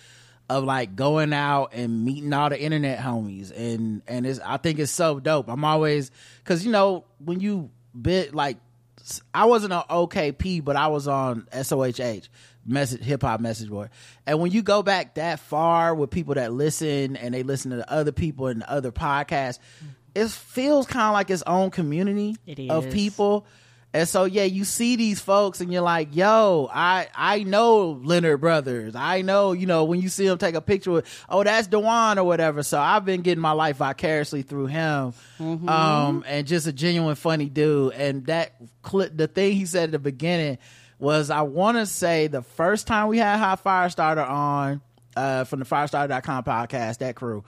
of like going out and meeting all the internet homies, and and it's I think it's so dope. I'm always, because you know when you bit like I wasn't on O K P, but I was on S O H H message hip hop message board, and when you go back that far with people that listen and they listen to the other people and the other podcasts, it feels kind of like its own community of people. And so, yeah, you see these folks and you're like, yo, I, I know Leonard Brothers. I know, you know, when you see him take a picture with, oh, that's Dewan or whatever. So I've been getting my life vicariously through him. Mm-hmm. Um, and just a genuine funny dude. And that clip, the thing he said at the beginning was, I want to say the first time we had Hot Firestarter on, uh, from the firestarter dot com podcast, that crew.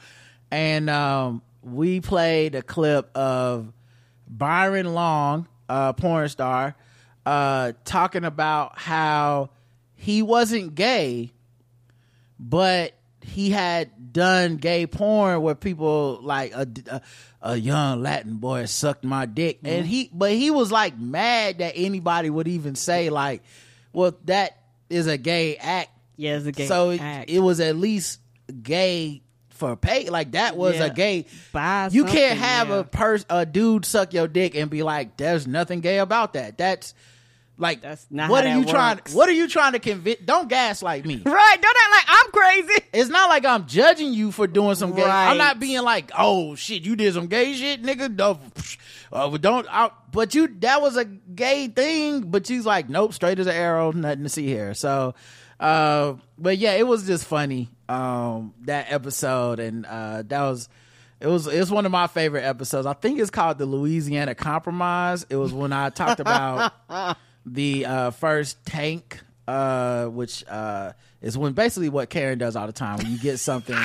And, um, we played a clip of Byron Long, Uh, porn star, uh, talking about how he wasn't gay, but he had done gay porn where people like a, a, a young Latin boy sucked my dick, mm-hmm. and he but he was like mad that anybody would even say like, well, that is a gay act. Yeah, it's a gay so act. So it, it was at least gay. For pay like that was yeah. a gay. Buy you can't have yeah. a person a dude suck your dick and be like, "There's nothing gay about that." That's like, that's not what how are that you works. Trying? What are you trying to convince? Don't gaslight me, right? Don't act like I'm crazy. It's not like I'm judging you for doing some gay. Right. I'm not being like, "Oh shit, you did some gay shit, nigga." No, uh, don't. I, but you, that was a gay thing. But she's like, "Nope, straight as an arrow, nothing to see here." So, uh, but yeah, it was just funny. Um, that episode, and uh, that was it was it's one of my favorite episodes. I think it's called the Louisiana Compromise. It was when I talked about the uh, first tank, uh, which uh, is when basically what Karen does all the time. When you get something,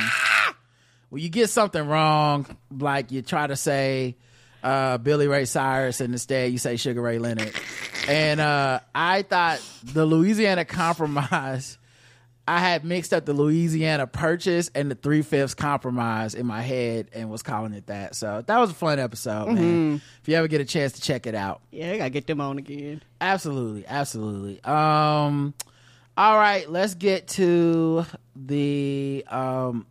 when you get something wrong, like you try to say uh, Billy Ray Cyrus, and instead you say Sugar Ray Leonard. And uh, I thought the Louisiana Compromise. I had mixed up the Louisiana Purchase and the Three-Fifths Compromise in my head and was calling it that. So that was a fun episode, mm-hmm. man. If you ever get a chance to check it out. Yeah, I got to get them on again. Absolutely, absolutely. Um, all right, let's get to the... Um,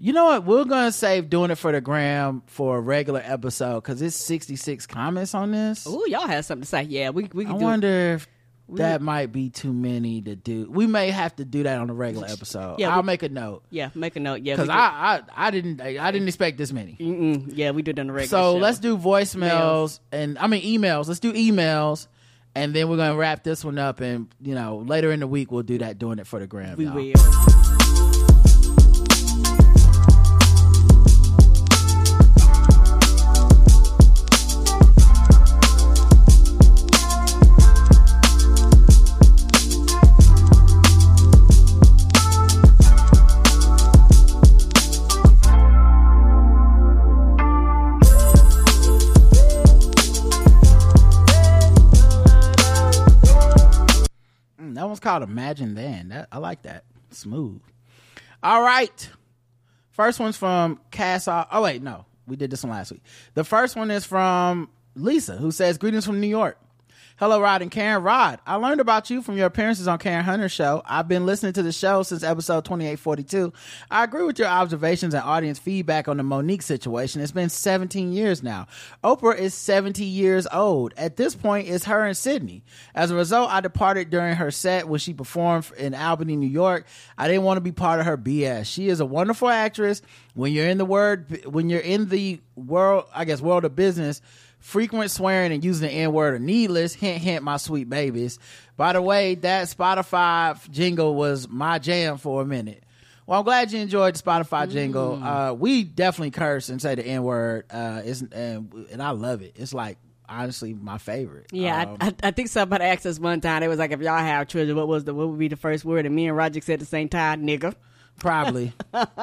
you know what? We're going to save doing it for the gram for a regular episode because it's sixty-six comments on this. Ooh, y'all have something to say. Yeah, we, we can I do I wonder if... That might be too many to do. We may have to do that on a regular episode. Yeah, I'll we, make a note. Yeah, make a note. Yeah, because I, I, I didn't I didn't expect this many. Mm-mm. Yeah, we did it on a regular. So show. Let's do voicemails Mails. and I mean emails. Let's do emails, and then we're gonna wrap this one up. And you know, later in the week we'll do that. Doing it for the gram. We y'all. will. called Imagine Then. That, I like that. Smooth. All right. First one's from Cass. Oh, wait, no. We did this one last week. The first one is from Lisa, who says, greetings from New York. Hello, Rod and Karen. Rod, I learned about you from your appearances on Karen Hunter's show. I've been listening to the show since episode twenty-eight forty-two. I agree with your observations and audience feedback on the Monique situation. It's been seventeen years now. Oprah is seventy years old. At this point, it's her and Sydney. As a result, I departed during her set when she performed in Albany, New York. I didn't want to be part of her B S. She is a wonderful actress. When you're in the word, when you're in the world, I guess, world of business, frequent swearing and using the N-word are needless. Hint, hint, my sweet babies. By the way, that Spotify jingle was my jam for a minute. Well, I'm glad you enjoyed the Spotify mm. jingle. Uh, we definitely curse and say the N-word. Uh, it's, and, and I love it. It's like, honestly, my favorite. Yeah, um, I, I think somebody asked us one time. It was like, if y'all have children, what was the what would be the first word? And me and Roger said the same time, nigga. Probably.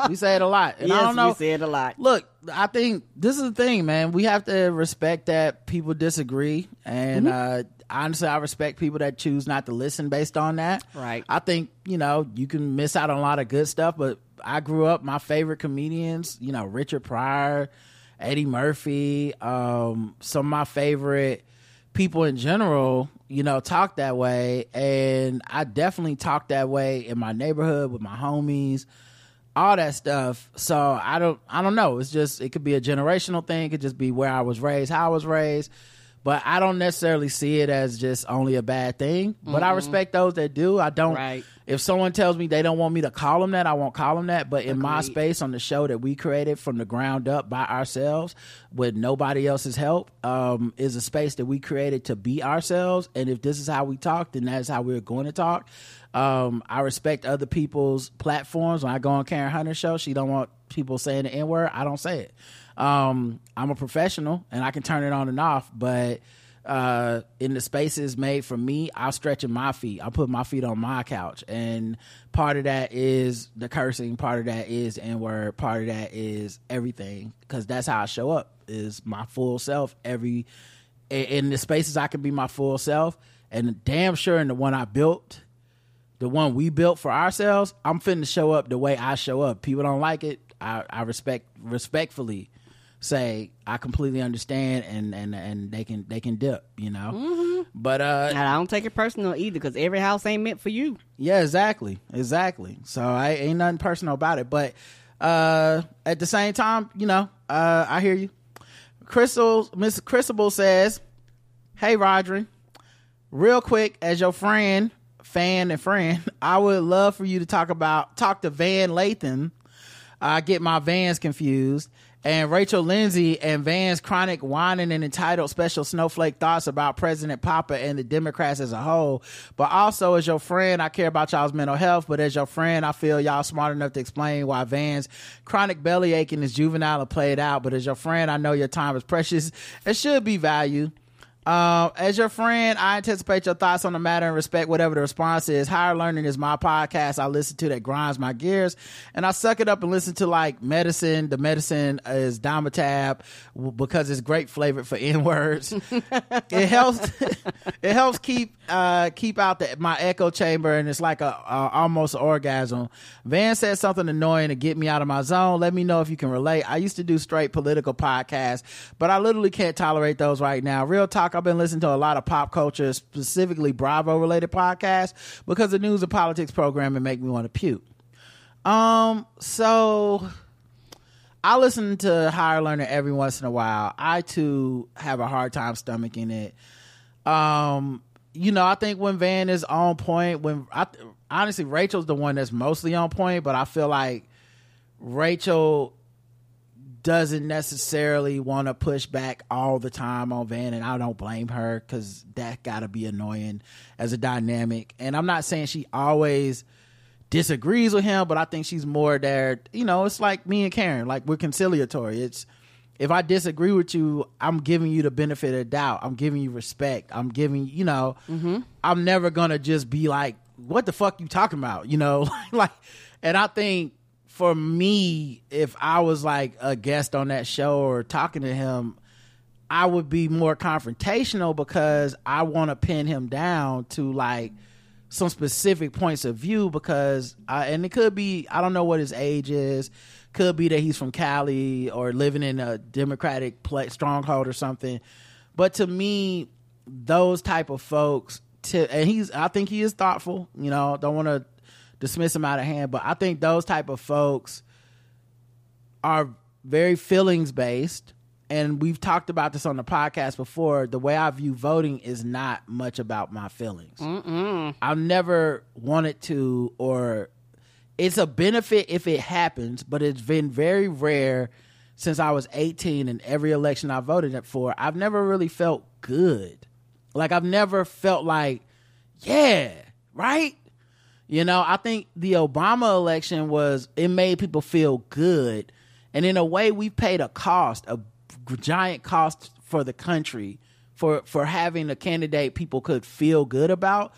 We say it a lot. And yes, I don't know. We say it a lot. Look, I think this is the thing, man. We have to respect that people disagree. And mm-hmm. uh, honestly, I respect people that choose not to listen based on that. Right. I think, you know, you can miss out on a lot of good stuff. But I grew up, my favorite comedians, you know, Richard Pryor, Eddie Murphy, um, some of my favorite people in general, you know, talk that way. And I definitely talk that way in my neighborhood with my homies, all that stuff. So I don't, I don't know. It's just, it could be a generational thing. It could just be where I was raised, how I was raised. But I don't necessarily see it as just only a bad thing. Mm-hmm. But I respect those that do. I don't. Right. If someone tells me they don't want me to call them that, I won't call them that. But in Agreed. my space on the show that we created from the ground up by ourselves with nobody else's help, um, is a space that we created to be ourselves. And if this is how we talk, then that's how we're going to talk. Um, I respect other people's platforms. When I go on Karen Hunter's show, she don't want people saying the N-word. I don't say it. Um, I'm a professional and I can turn it on and off, but uh, in the spaces made for me, I'm stretching my feet. I put my feet on my couch, and part of that is the cursing, part of that is N-word, part of that is everything, because that's how I show up, is my full self. Every in the spaces I can be my full self, and damn sure in the one I built, the one we built for ourselves, I'm finna show up the way I show up. People don't like it, I, I respect respectfully say I completely understand, and and and they can they can dip, you know. Mm-hmm. But uh and I don't take it personal either, because every house ain't meant for you. Yeah, exactly, exactly. So I ain't nothing personal about it. But uh at the same time, you know, uh I hear you. Crystal, Miss Cristobal says, "Hey, Rodri, real quick, as your friend, fan, and friend, I would love for you to talk about talk to Van Lathan. I get my Vans confused." And Rachel Lindsay and Van's chronic whining and entitled special snowflake thoughts about President Papa and the Democrats as a whole. But also, as your friend, I care about y'all's mental health, but as your friend, I feel y'all smart enough to explain why Van's chronic belly ache and his juvenile are played out. But as your friend, I know your time is precious and should be valued. Uh, as your friend, I anticipate your thoughts on the matter and respect whatever the response is. Higher Learning is my podcast I listen to that grinds my gears, and I suck it up and listen to like medicine. The medicine is Domitab because it's great flavored for N-words. It helps. It helps keep uh, keep out the, my echo chamber, and it's like a, a almost an orgasm. Van said something annoying to get me out of my zone. Let me know if you can relate. I used to do straight political podcasts, but I literally can't tolerate those right now. Real talk. I've been listening to a lot of pop culture, specifically Bravo related podcasts, because the news and politics programming make me want to puke. Um, so I listen to Higher Learning every once in a while. I too have a hard time stomaching it. Um, you know, I think when Van is on point, when I honestly, Rachel's the one that's mostly on point, but I feel like Rachel doesn't necessarily want to push back all the time on Van, and I don't blame her, because that gotta be annoying as a dynamic. And I'm not saying she always disagrees with him, but I think she's more there, you know, it's like me and Karen, like we're conciliatory. It's if I disagree with you, I'm giving you the benefit of the doubt, I'm giving you respect, I'm giving, you know, mm-hmm. I'm never gonna just be like, what the fuck you talking about, you know? Like, and I think for me, if I was like a guest on that show or talking to him, I would be more confrontational, because I want to pin him down to like some specific points of view, because I, and it could be, I don't know what his age is, could be that he's from Cali or living in a Democratic play, stronghold or something. But to me, those type of folks, to, and he's, I think he is thoughtful, you know, don't want to dismiss him out of hand, but I think those type of folks are very feelings based. And we've talked about this on the podcast before. The way I view voting is not much about my feelings. Mm-mm. I've never wanted to, or it's a benefit if it happens, but it's been very rare since I was eighteen, and every election I voted for, I've never really felt good. Like, I've never felt like, yeah, right? You know, I think the Obama election was, it made people feel good. And in a way, we paid a cost, a giant cost for the country for for having a candidate people could feel good about,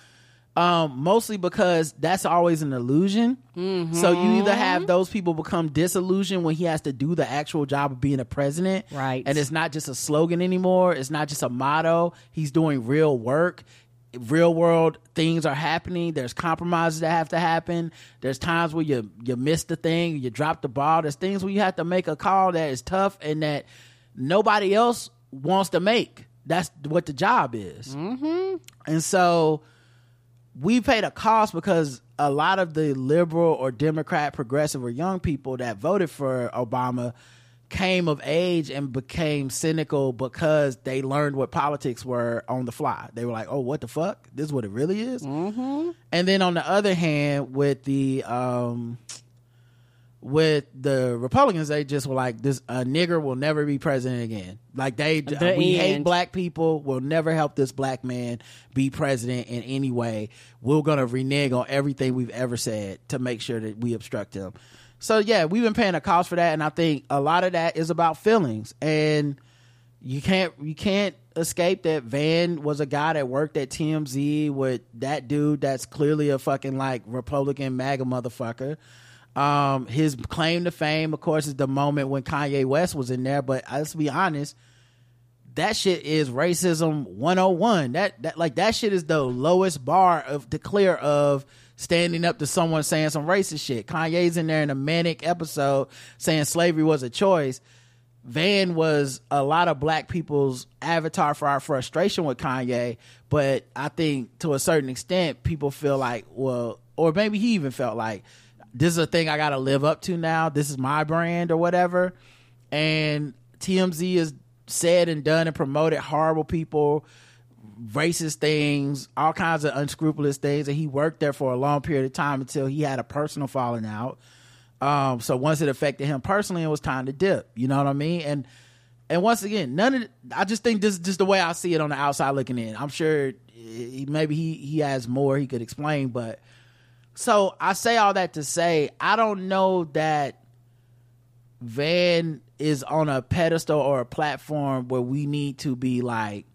um mostly because that's always an illusion. Mm-hmm. So you either have those people become disillusioned when he has to do the actual job of being a president, right? And it's not just a slogan anymore, it's not just a motto, he's doing real work, real world things are happening, there's compromises that have to happen, there's times where you you miss the thing, you drop the ball, there's things where you have to make a call that is tough and that nobody else wants to make. That's what the job is. Mm-hmm. And so we paid a cost because a lot of the liberal or Democrat, progressive or young people that voted for Obama came of age and became cynical because they learned what politics were on the fly. They were like, oh, what the fuck? This is what it really is? Mm-hmm. And then on the other hand, with the... um with the Republicans, they just were like, this a nigger will never be president again. Like, they the we end. hate black people, we'll never help this black man be president in any way, we're gonna renege on everything we've ever said to make sure that we obstruct him. So yeah, we've been paying a cost for that, and I think a lot of that is about feelings. And you can't you can't escape that Van was a guy that worked at T M Z with that dude that's clearly a fucking like Republican MAGA motherfucker. Um, his claim to fame, of course, is the moment when Kanye West was in there, but let's be honest, that shit is racism one oh one. That, that like that shit is the lowest bar of to clear of standing up to someone saying some racist shit. Kanye's in there in a manic episode saying slavery was a choice. Van was a lot of black people's avatar for our frustration with Kanye, but I think to a certain extent people feel like, well, or maybe he even felt like, this is a thing I gotta live up to now, this is my brand or whatever. And T M Z has said and done and promoted horrible people, racist things, all kinds of unscrupulous things, and he worked there for a long period of time until he had a personal falling out. Um so once it affected him personally, it was time to dip, you know what I mean? And and once again, none of I just think this is just the way I see it on the outside looking in. I'm sure he, maybe he he has more he could explain, but so I say all that to say, I don't know that Van is on a pedestal or a platform where we need to be like,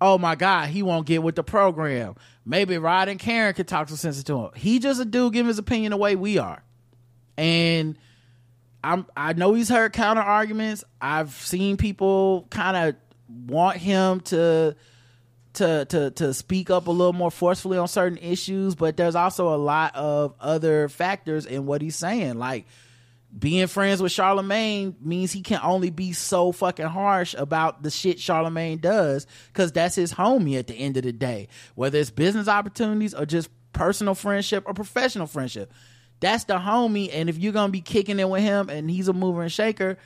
oh my God, he won't get with the program. Maybe Rod and Karen could talk some sense to him. He just a dude giving his opinion the way we are. And I'm, I know he's heard counter arguments. I've seen people kind of want him to... to to to speak up a little more forcefully on certain issues, but there's also a lot of other factors in what he's saying. Like, being friends with Charlemagne means he can only be so fucking harsh about the shit Charlemagne does, because that's his homie at the end of the day, whether it's business opportunities or just personal friendship or professional friendship. That's the homie, and if you're gonna be kicking it with him and he's a mover and shaker,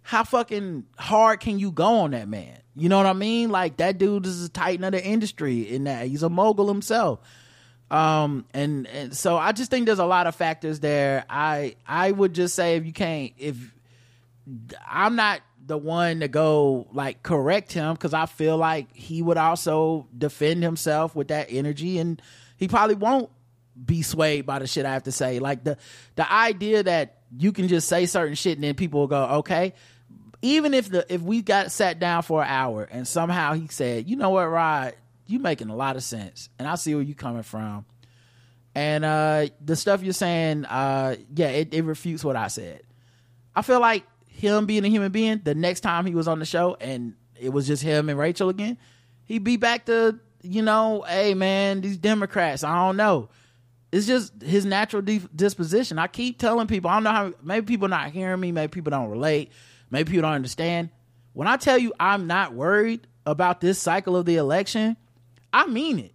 how fucking hard can you go on that man? You know what I mean? Like, that dude is a titan of the industry in that. He's a mogul himself. Um, and, and so I just think there's a lot of factors there. I I would just say, if you can't, if I'm not the one to go, like, correct him, because I feel like he would also defend himself with that energy, and he probably won't be swayed by the shit I have to say. Like, the, the idea that you can just say certain shit and then people will go, okay. Even if the if we got sat down for an hour and somehow he said, you know what, Rod, you making a lot of sense, and I see where you coming from, and uh, the stuff you're saying, uh, yeah, it, it refutes what I said. I feel like him being a human being, the next time he was on the show and it was just him and Rachel again, he'd be back to you know, hey man, these Democrats, I don't know. It's just his natural disposition. I keep telling people, I don't know how, maybe people not hearing me, maybe people don't relate, maybe people don't understand. When I tell you I'm not worried about this cycle of the election, I mean it.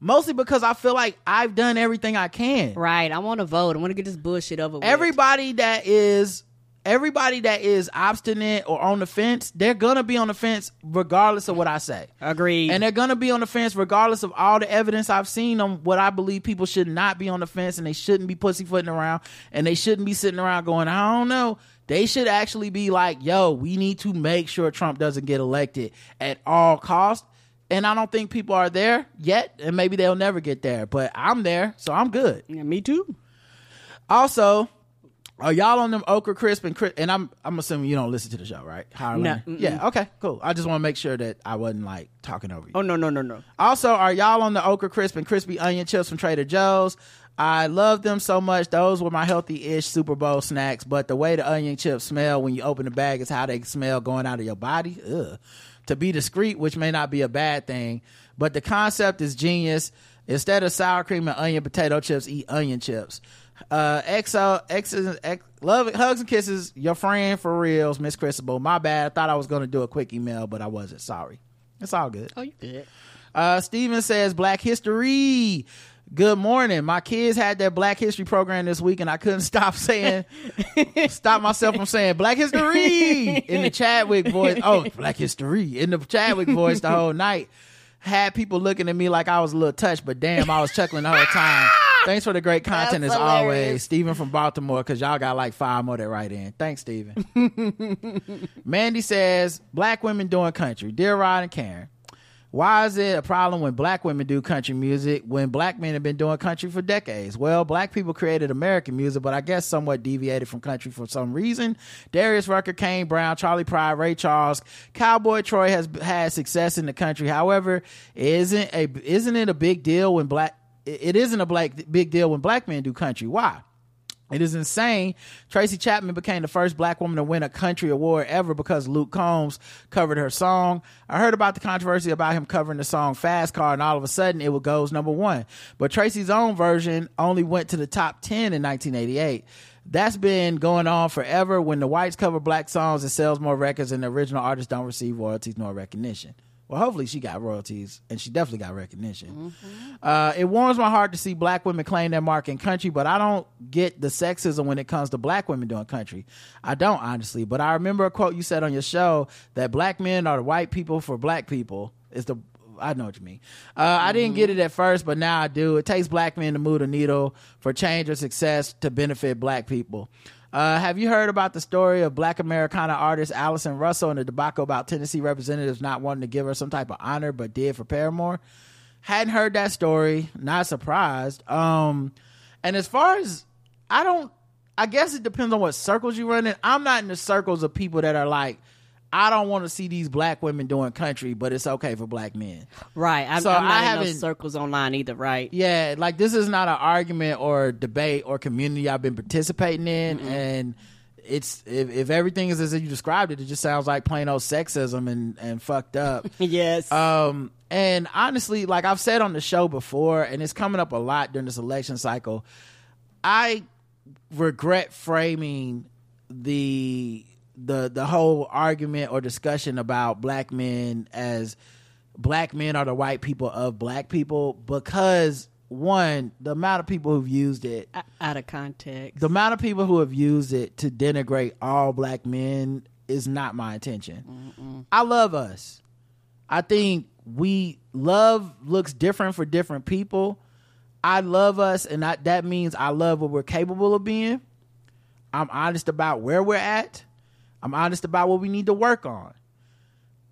Mostly because I feel like I've done everything I can. Right. I want to vote. I want to get this bullshit over with. Everybody that is, everybody that is obstinate or on the fence, they're going to be on the fence regardless of what I say. Agreed. And they're going to be on the fence regardless of all the evidence I've seen on what I believe people should not be on the fence, and they shouldn't be pussyfooting around, and they shouldn't be sitting around going, I don't know. They should actually be like, yo, we need to make sure Trump doesn't get elected at all costs. And I don't think people are there yet, and maybe they'll never get there. But I'm there, so I'm good. Yeah, me too. Also, are y'all on them Okra Crisp and Crisp? And I'm I'm assuming you don't listen to the show, right? No. Yeah. Okay. Cool. I just want to make sure that I wasn't like talking over you. Oh no no no no. Also, are y'all on the Okra Crisp and Crispy Onion Chips from Trader Joe's? I love them so much. Those were my healthy-ish Super Bowl snacks. But the way the onion chips smell when you open the bag is how they smell going out of your body. Ugh. To be discreet, which may not be a bad thing, but the concept is genius. Instead of sour cream and onion potato chips, eat onion chips. Uh, X O, X, X, love it. Hugs and kisses, your friend for reals, Miss Cristobal. My bad. I thought I was going to do a quick email, but I wasn't. Sorry. It's all good. Oh, you did. Uh, Steven says, Black History. Good morning. My kids had their Black History program this week, and I couldn't stop saying, stop myself from saying Black History in the Chadwick voice. Oh, Black History in the Chadwick voice the whole night. Had people looking at me like I was a little touched, but damn, I was chuckling the whole time. Thanks for the great content as always. Steven from Baltimore, because y'all got like five more that write in. Thanks, Steven. Mandy says, Black women doing country. Dear Rod and Karen. Why is it a problem when Black women do country music when Black men have been doing country for decades? Well, Black people created American music, but I guess somewhat deviated from country for some reason. Darius Rucker, Kane Brown, Charlie Pride, Ray Charles, Cowboy Troy has had success in the country. However, isn't a isn't it a big deal when black it isn't a black big deal when Black men do country? Why? It is insane. Tracy Chapman became the first Black woman to win a country award ever because Luke Combs covered her song. I heard about the controversy about him covering the song Fast Car, and all of a sudden it goes number one. But Tracy's own version only went to the top ten in nineteen eighty-eight. That's been going on forever when the whites cover Black songs, it sells more records and the original artists don't receive royalties nor recognition. Well, hopefully she got royalties, and she definitely got recognition. Mm-hmm. Uh, it warms my heart to see Black women claim their mark in country, but I don't get the sexism when it comes to Black women doing country. I don't, honestly. But I remember a quote you said on your show that Black men are the white people for Black people. It's the I know what you mean. Uh, mm-hmm. I didn't get it at first, but now I do. It takes Black men to move the needle for change or success to benefit Black people. Uh, have you heard about the story of Black Americana artist Allison Russell and the debacle about Tennessee representatives not wanting to give her some type of honor, but did for Paramore? Hadn't heard that story. Not surprised. Um, and as far as I don't, I guess it depends on what circles you run in. I'm not in the circles of people that are like, I don't want to see these Black women doing country, but it's okay for Black men. Right. I'm, so I'm not I haven't, in those circles online either, right? Yeah, like this is not an argument or debate or community I've been participating in. Mm-mm. And it's if, if everything is as you described it, it just sounds like plain old sexism and, and fucked up. Yes. Um, and honestly, like I've said on the show before, and it's coming up a lot during this election cycle, I regret framing the... the the whole argument or discussion about Black men as Black men are the white people of Black people, because one, the amount of people who've used it out of context, the amount of people who have used it to denigrate all Black men is not my intention. Mm-mm. I love us. I think we love looks different for different people. I love us, and I, that means I love what we're capable of being. I'm honest about where we're at. I'm honest about what we need to work on,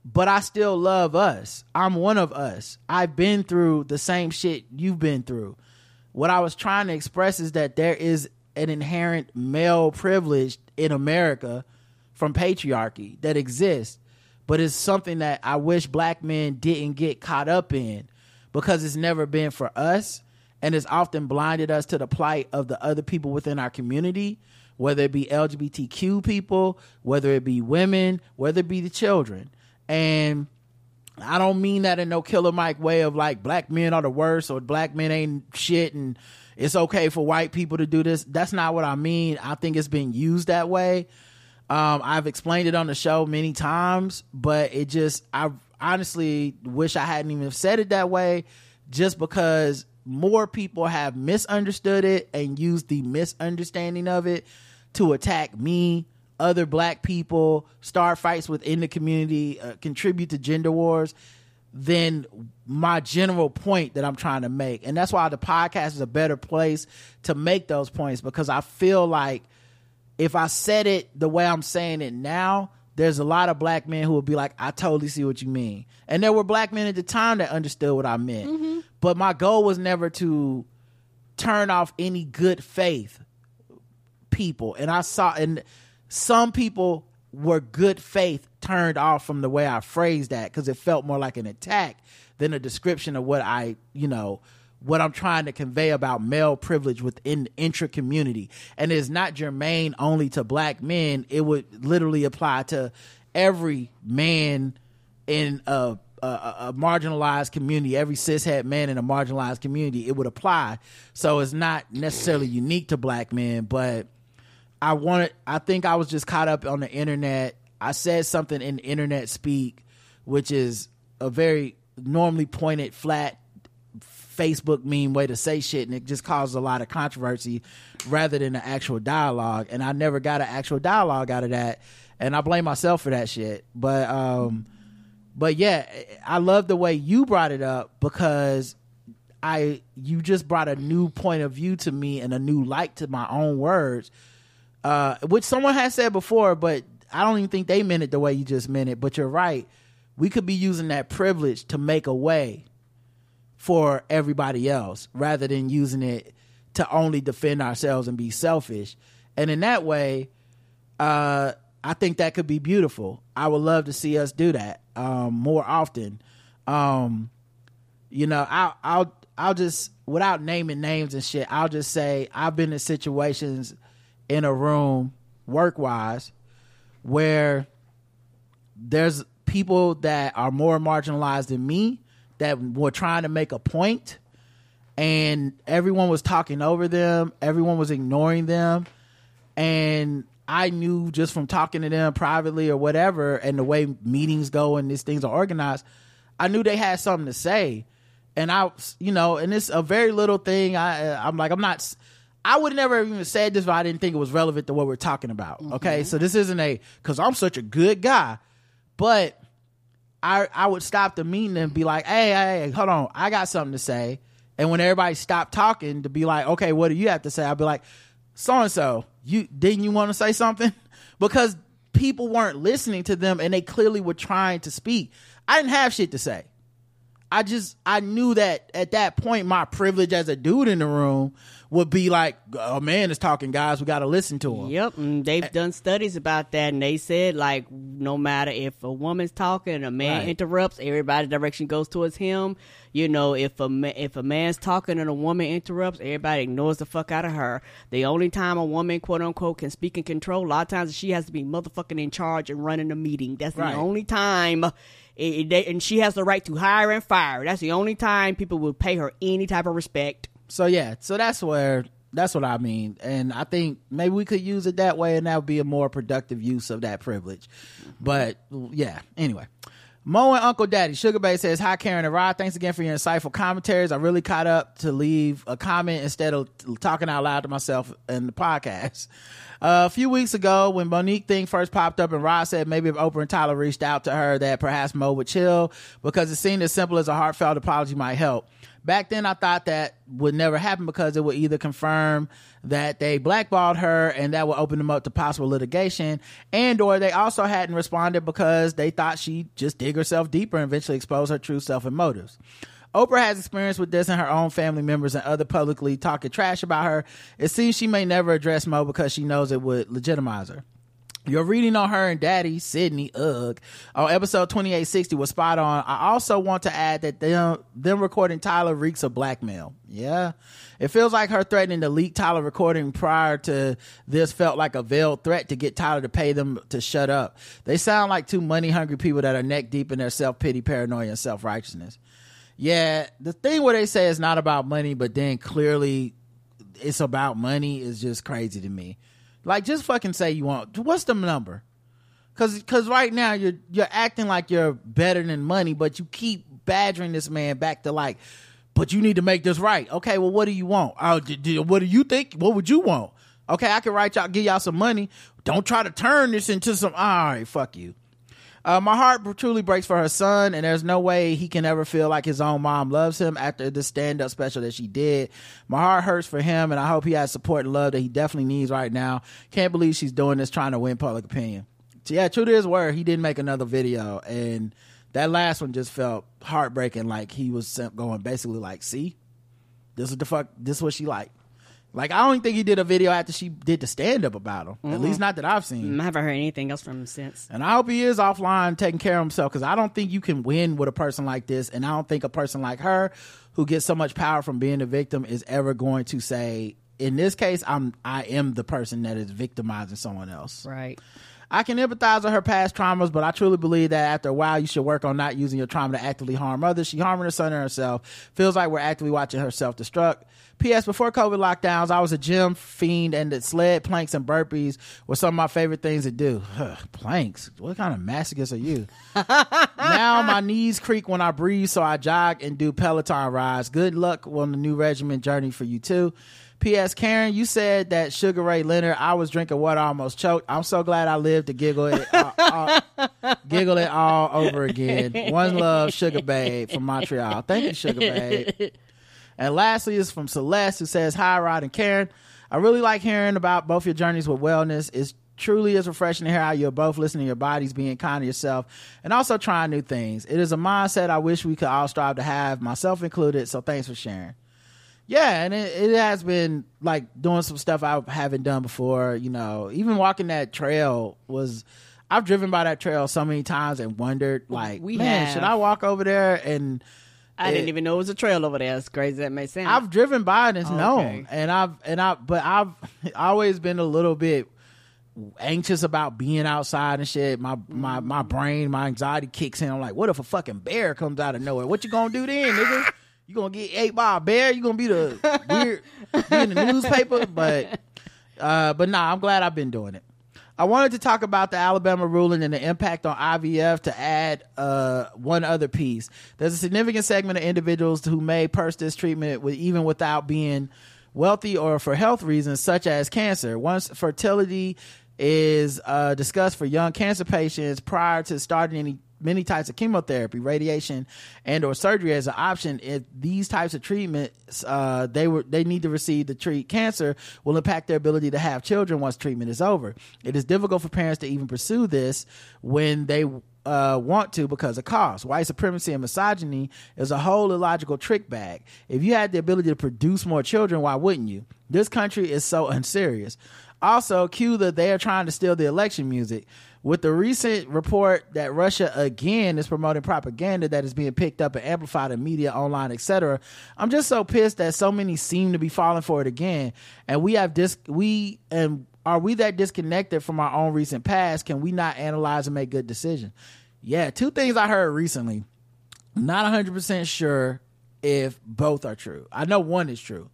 but I still love us. I'm one of us. I've been through the same shit you've been through. What I was trying to express is that there is an inherent male privilege in America from patriarchy that exists, but it's something that I wish Black men didn't get caught up in because it's never been for us, and it's often blinded us to the plight of the other people within our community, whether it be L G B T Q people, whether it be women, whether it be the children. And I don't mean that in no Killer Mike way of like black men are the worst or black men ain't shit and it's okay for white people to do this. That's not what I mean. I think it's been used that way. Um, I've explained it on the show many times, but it just, I honestly wish I hadn't even said it that way, just because more people have misunderstood it and used the misunderstanding of it to attack me, other black people, start fights within the community, uh, contribute to gender wars, than my general point that I'm trying to make. And that's why the podcast is a better place to make those points, because I feel like if I said it the way I'm saying it now, there's a lot of black men who will be like, I totally see what you mean. And there were black men at the time that understood what I meant. Mm-hmm. But my goal was never to turn off any good faith people. And I saw, and some people were good faith turned off from the way I phrased that, because it felt more like an attack than a description of what I, you know, what I'm trying to convey about male privilege within the intra-community. And it's not germane only to black men. It would literally apply to every man in a, a, a marginalized community, every cishet man in a marginalized community. It would apply. So it's not necessarily unique to black men, but I wanted, I think I was just caught up on the internet. I said something in internet speak, which is a very normally pointed, flat, Facebook meme way to say shit, and it just caused a lot of controversy rather than an actual dialogue. And I never got an actual dialogue out of that, and I blame myself for that shit. But um but yeah, I love the way you brought it up, because I you just brought a new point of view to me and a new light to my own words, uh which someone has said before, but I don't even think they meant it the way you just meant it. But you're right, we could be using that privilege to make a way for everybody else rather than using it to only defend ourselves and be selfish. And in that way, uh, I think that could be beautiful. I would love to see us do that um, more often. Um, you know, I'll, I'll, I'll just, without naming names and shit, I'll just say I've been in situations in a room work-wise where there's people that are more marginalized than me that were trying to make a point, and everyone was talking over them. Everyone was ignoring them. And I knew just from talking to them privately or whatever, and the way meetings go and these things are organized, I knew they had something to say. And I, you know, and it's a very little thing. I, I'm like, I'm not, I would never even said this, but I didn't think it was relevant to what we're talking about. Mm-hmm. Okay. So this isn't a, cause I'm such a good guy, but I, I would stop the meeting and be like, hey, hey, hold on, I got something to say. And when everybody stopped talking, to be like, okay, what do you have to say? I'd be like, so-and-so, you didn't you want to say something? Because people weren't listening to them, and they clearly were trying to speak. I didn't have shit to say. I just, I knew that at that point, my privilege as a dude in the room would be like, oh, man is talking, guys. We got to listen to him. Yep. And they've and, done studies about that. And they said, like, no matter if a woman's talking and a man right. interrupts, everybody's direction goes towards him. You know, if a ma- if a man's talking and a woman interrupts, everybody ignores the fuck out of her. The only time a woman, quote unquote, can speak and control, a lot of times she has to be motherfucking in charge and running the meeting. That's right. The only time. It, it, and she has the right to hire and fire. That's the only time people will pay her any type of respect. So yeah, so that's where that's what I mean, and I think maybe we could use it that way, and that would be a more productive use of that privilege. But yeah, anyway, Mo and Uncle Daddy Sugar Bay says hi, Karen and Rod. Thanks again for your insightful commentaries. I really caught up to leave a comment instead of talking out loud to myself in the podcast. Uh, a few weeks ago, when Monique thing first popped up and Rod said maybe if Oprah and Tyler reached out to her that perhaps Mo would chill because it seemed as simple as a heartfelt apology might help. Back then, I thought that would never happen because it would either confirm that they blackballed her and that would open them up to possible litigation, and or they also hadn't responded because they thought she just dig herself deeper and eventually expose her true self and motives. Oprah has experience with this, and her own family members and other publicly talking trash about her. It seems she may never address Mo because she knows it would legitimize her. Your reading on her and daddy, Sydney, ugh, on episode twenty-eight sixty was spot on. I also want to add that them, them recording Tyler reeks of blackmail. Yeah. It feels like her threatening to leak Tyler recording prior to this felt like a veiled threat to get Tyler to pay them to shut up. They sound like two money-hungry people that are neck deep in their self-pity, paranoia, and self-righteousness. Yeah, the thing where they say it's not about money, but then clearly it's about money is just crazy to me. Like, just fucking say you want, what's the number? Cause, cause right now you're, you're acting like you're better than money, but you keep badgering this man back to like, but you need to make this right. Okay. Well, what do you want? Oh, d- d- what do you think? What would you want? Okay. I can write y'all, give y'all some money. Don't try to turn this into some, all right, fuck you. Uh, my heart truly breaks for her son, and there's no way he can ever feel like his own mom loves him after the stand-up special that she did. My heart hurts for him, and I hope he has support and love that he definitely needs right now. Can't believe she's doing this trying to win public opinion. So yeah, true to his word, he didn't make another video, and that last one just felt heartbreaking. Like he was going basically like, see, this is the fuck, this is what she like. Like, I don't think he did a video after she did the stand-up about him. Mm-hmm. At least not that I've seen. I haven't heard anything else from him since. And I hope he is offline taking care of himself, because I don't think you can win with a person like this. And I don't think a person like her, who gets so much power from being the victim, is ever going to say, in this case, I'm, I am the person that is victimizing someone else. Right. I can empathize with her past traumas, but I truly believe that after a while, you should work on not using your trauma to actively harm others. She harming her son and herself. Feels like we're actively watching her self-destruct. P S. Before COVID lockdowns, I was a gym fiend, and the sled, planks, and burpees were some of my favorite things to do. Ugh, planks? What kind of masochist are you? Now my knees creak when I breathe, so I jog and do Peloton rides. Good luck on the new regimen journey for you, too. P S. Karen, you said that Sugar Ray Leonard, I was drinking water, almost choked. I'm so glad I lived to giggle it, all, all, giggle it all over again. One love, Sugar Babe from Montreal. Thank you, Sugar Babe. And lastly is from Celeste, who says, hi, Rod and Karen. I really like hearing about both your journeys with wellness. It's truly is refreshing to hear how you're both listening to your bodies, being kind to yourself, and also trying new things. It is a mindset I wish we could all strive to have, myself included, so thanks for sharing. Yeah, and it, it has been like doing some stuff I haven't done before, you know. Even walking that trail was, I've driven by that trail so many times and wondered, like, we man, have. should I walk over there? And I it, didn't even know it was a trail over there. As crazy as that may sound, I've driven by and it's oh, known, okay. and I've and I, but I've always been a little bit anxious about being outside and shit. My my my brain, my anxiety kicks in. I'm like, what if a fucking bear comes out of nowhere? What you gonna do then, nigga? You gonna get ate by a bear? You gonna be the weird be in the newspaper? But uh, but nah, I'm glad I've been doing it. I wanted to talk about the Alabama ruling and the impact on I V F to add uh, one other piece. There's a significant segment of individuals who may purchase this treatment with, even without being wealthy or for health reasons, such as cancer. Once fertility is uh, discussed for young cancer patients prior to starting any many types of chemotherapy, radiation, and or surgery as an option, if these types of treatments uh, they were they need to receive to treat cancer will impact their ability to have children once treatment is over. It is difficult for parents to even pursue this when they uh, want to because of cost. White supremacy and misogyny is a whole illogical trick bag. If you had the ability to produce more children, why wouldn't you? This country is so unserious. Also, cue that they are trying to steal the election music. With the recent report that Russia again is promoting propaganda that is being picked up and amplified in media, online, et cetera, I'm just so pissed that so many seem to be falling for it again. And we have dis- we and are we that disconnected from our own recent past? Can we not analyze and make good decisions? Yeah, two things I heard recently. Not one hundred percent sure if both are true. I know one is true.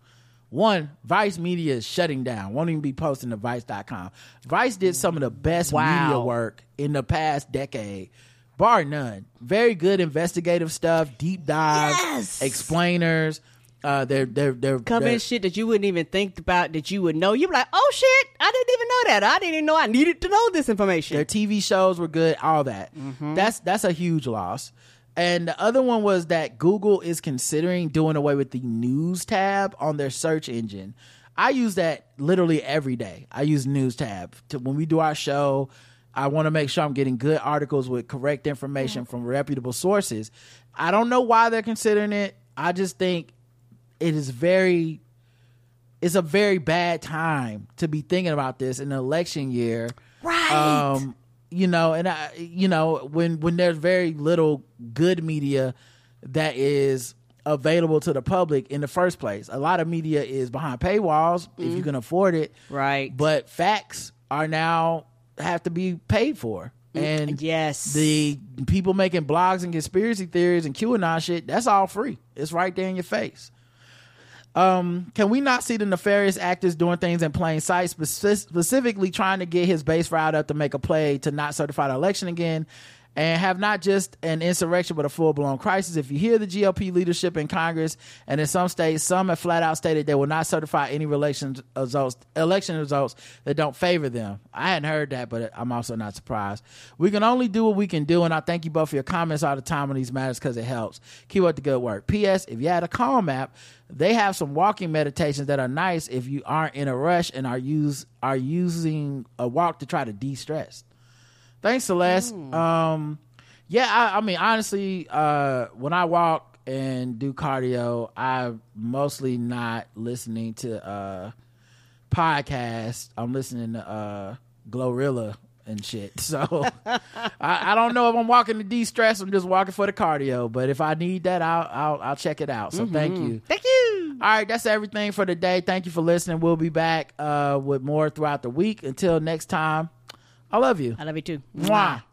One, Vice Media is shutting down. Won't even be posting to Vice dot com. Vice did some of the best wow. media work in the past decade, bar none. Very good investigative stuff, deep dives, yes! explainers. Uh, they're they're they're covering shit that you wouldn't even think about that you would know. You're like, oh shit, I didn't even know that. I didn't even know I needed to know this information. Their T V shows were good. All that. Mm-hmm. That's that's a huge loss. And the other one was that Google is considering doing away with the news tab on their search engine. I use that literally every day. I use news tab. To, when we do our show, I want to make sure I'm getting good articles with correct information mm-hmm. from reputable sources. I don't know why they're considering it. I just think it is very, it's a very bad time to be thinking about this in an election year. Right. Right. Um, you know, and I, you know, when when there's very little good media that is available to the public in the first place. A lot of media is behind paywalls mm. if you can afford it. Right. But facts are now have to be paid for. And yes, the people making blogs and conspiracy theories and QAnon shit, that's all free. It's right there in your face. Um, can we not see the nefarious actors doing things in plain sight, speci- specifically trying to get his base riled up to make a play to not certify the election again and have not just an insurrection but a full-blown crisis? If you hear the G O P leadership in Congress and in some states, some have flat out stated they will not certify any election results, election results that don't favor them. I hadn't heard that, but I'm also not surprised. We can only do what we can do, and I thank you both for your comments all the time on these matters because it helps. Keep up the good work. P S. If you had a calm app, they have some walking meditations that are nice if you aren't in a rush and are use are using a walk to try to de-stress. Thanks, Celeste. Mm. Um, yeah, I, I mean, honestly, uh, when I walk and do cardio, I'm mostly not listening to uh, podcasts. I'm listening to uh, Glorilla and shit. So I, I don't know if I'm walking to de-stress. I'm just walking for the cardio. But if I need that, I'll I'll, I'll check it out. So mm-hmm. thank you. Thank you. All right. That's everything for today. Thank you for listening. We'll be back uh, with more throughout the week. Until next time, I love you. I love you too. Mwah.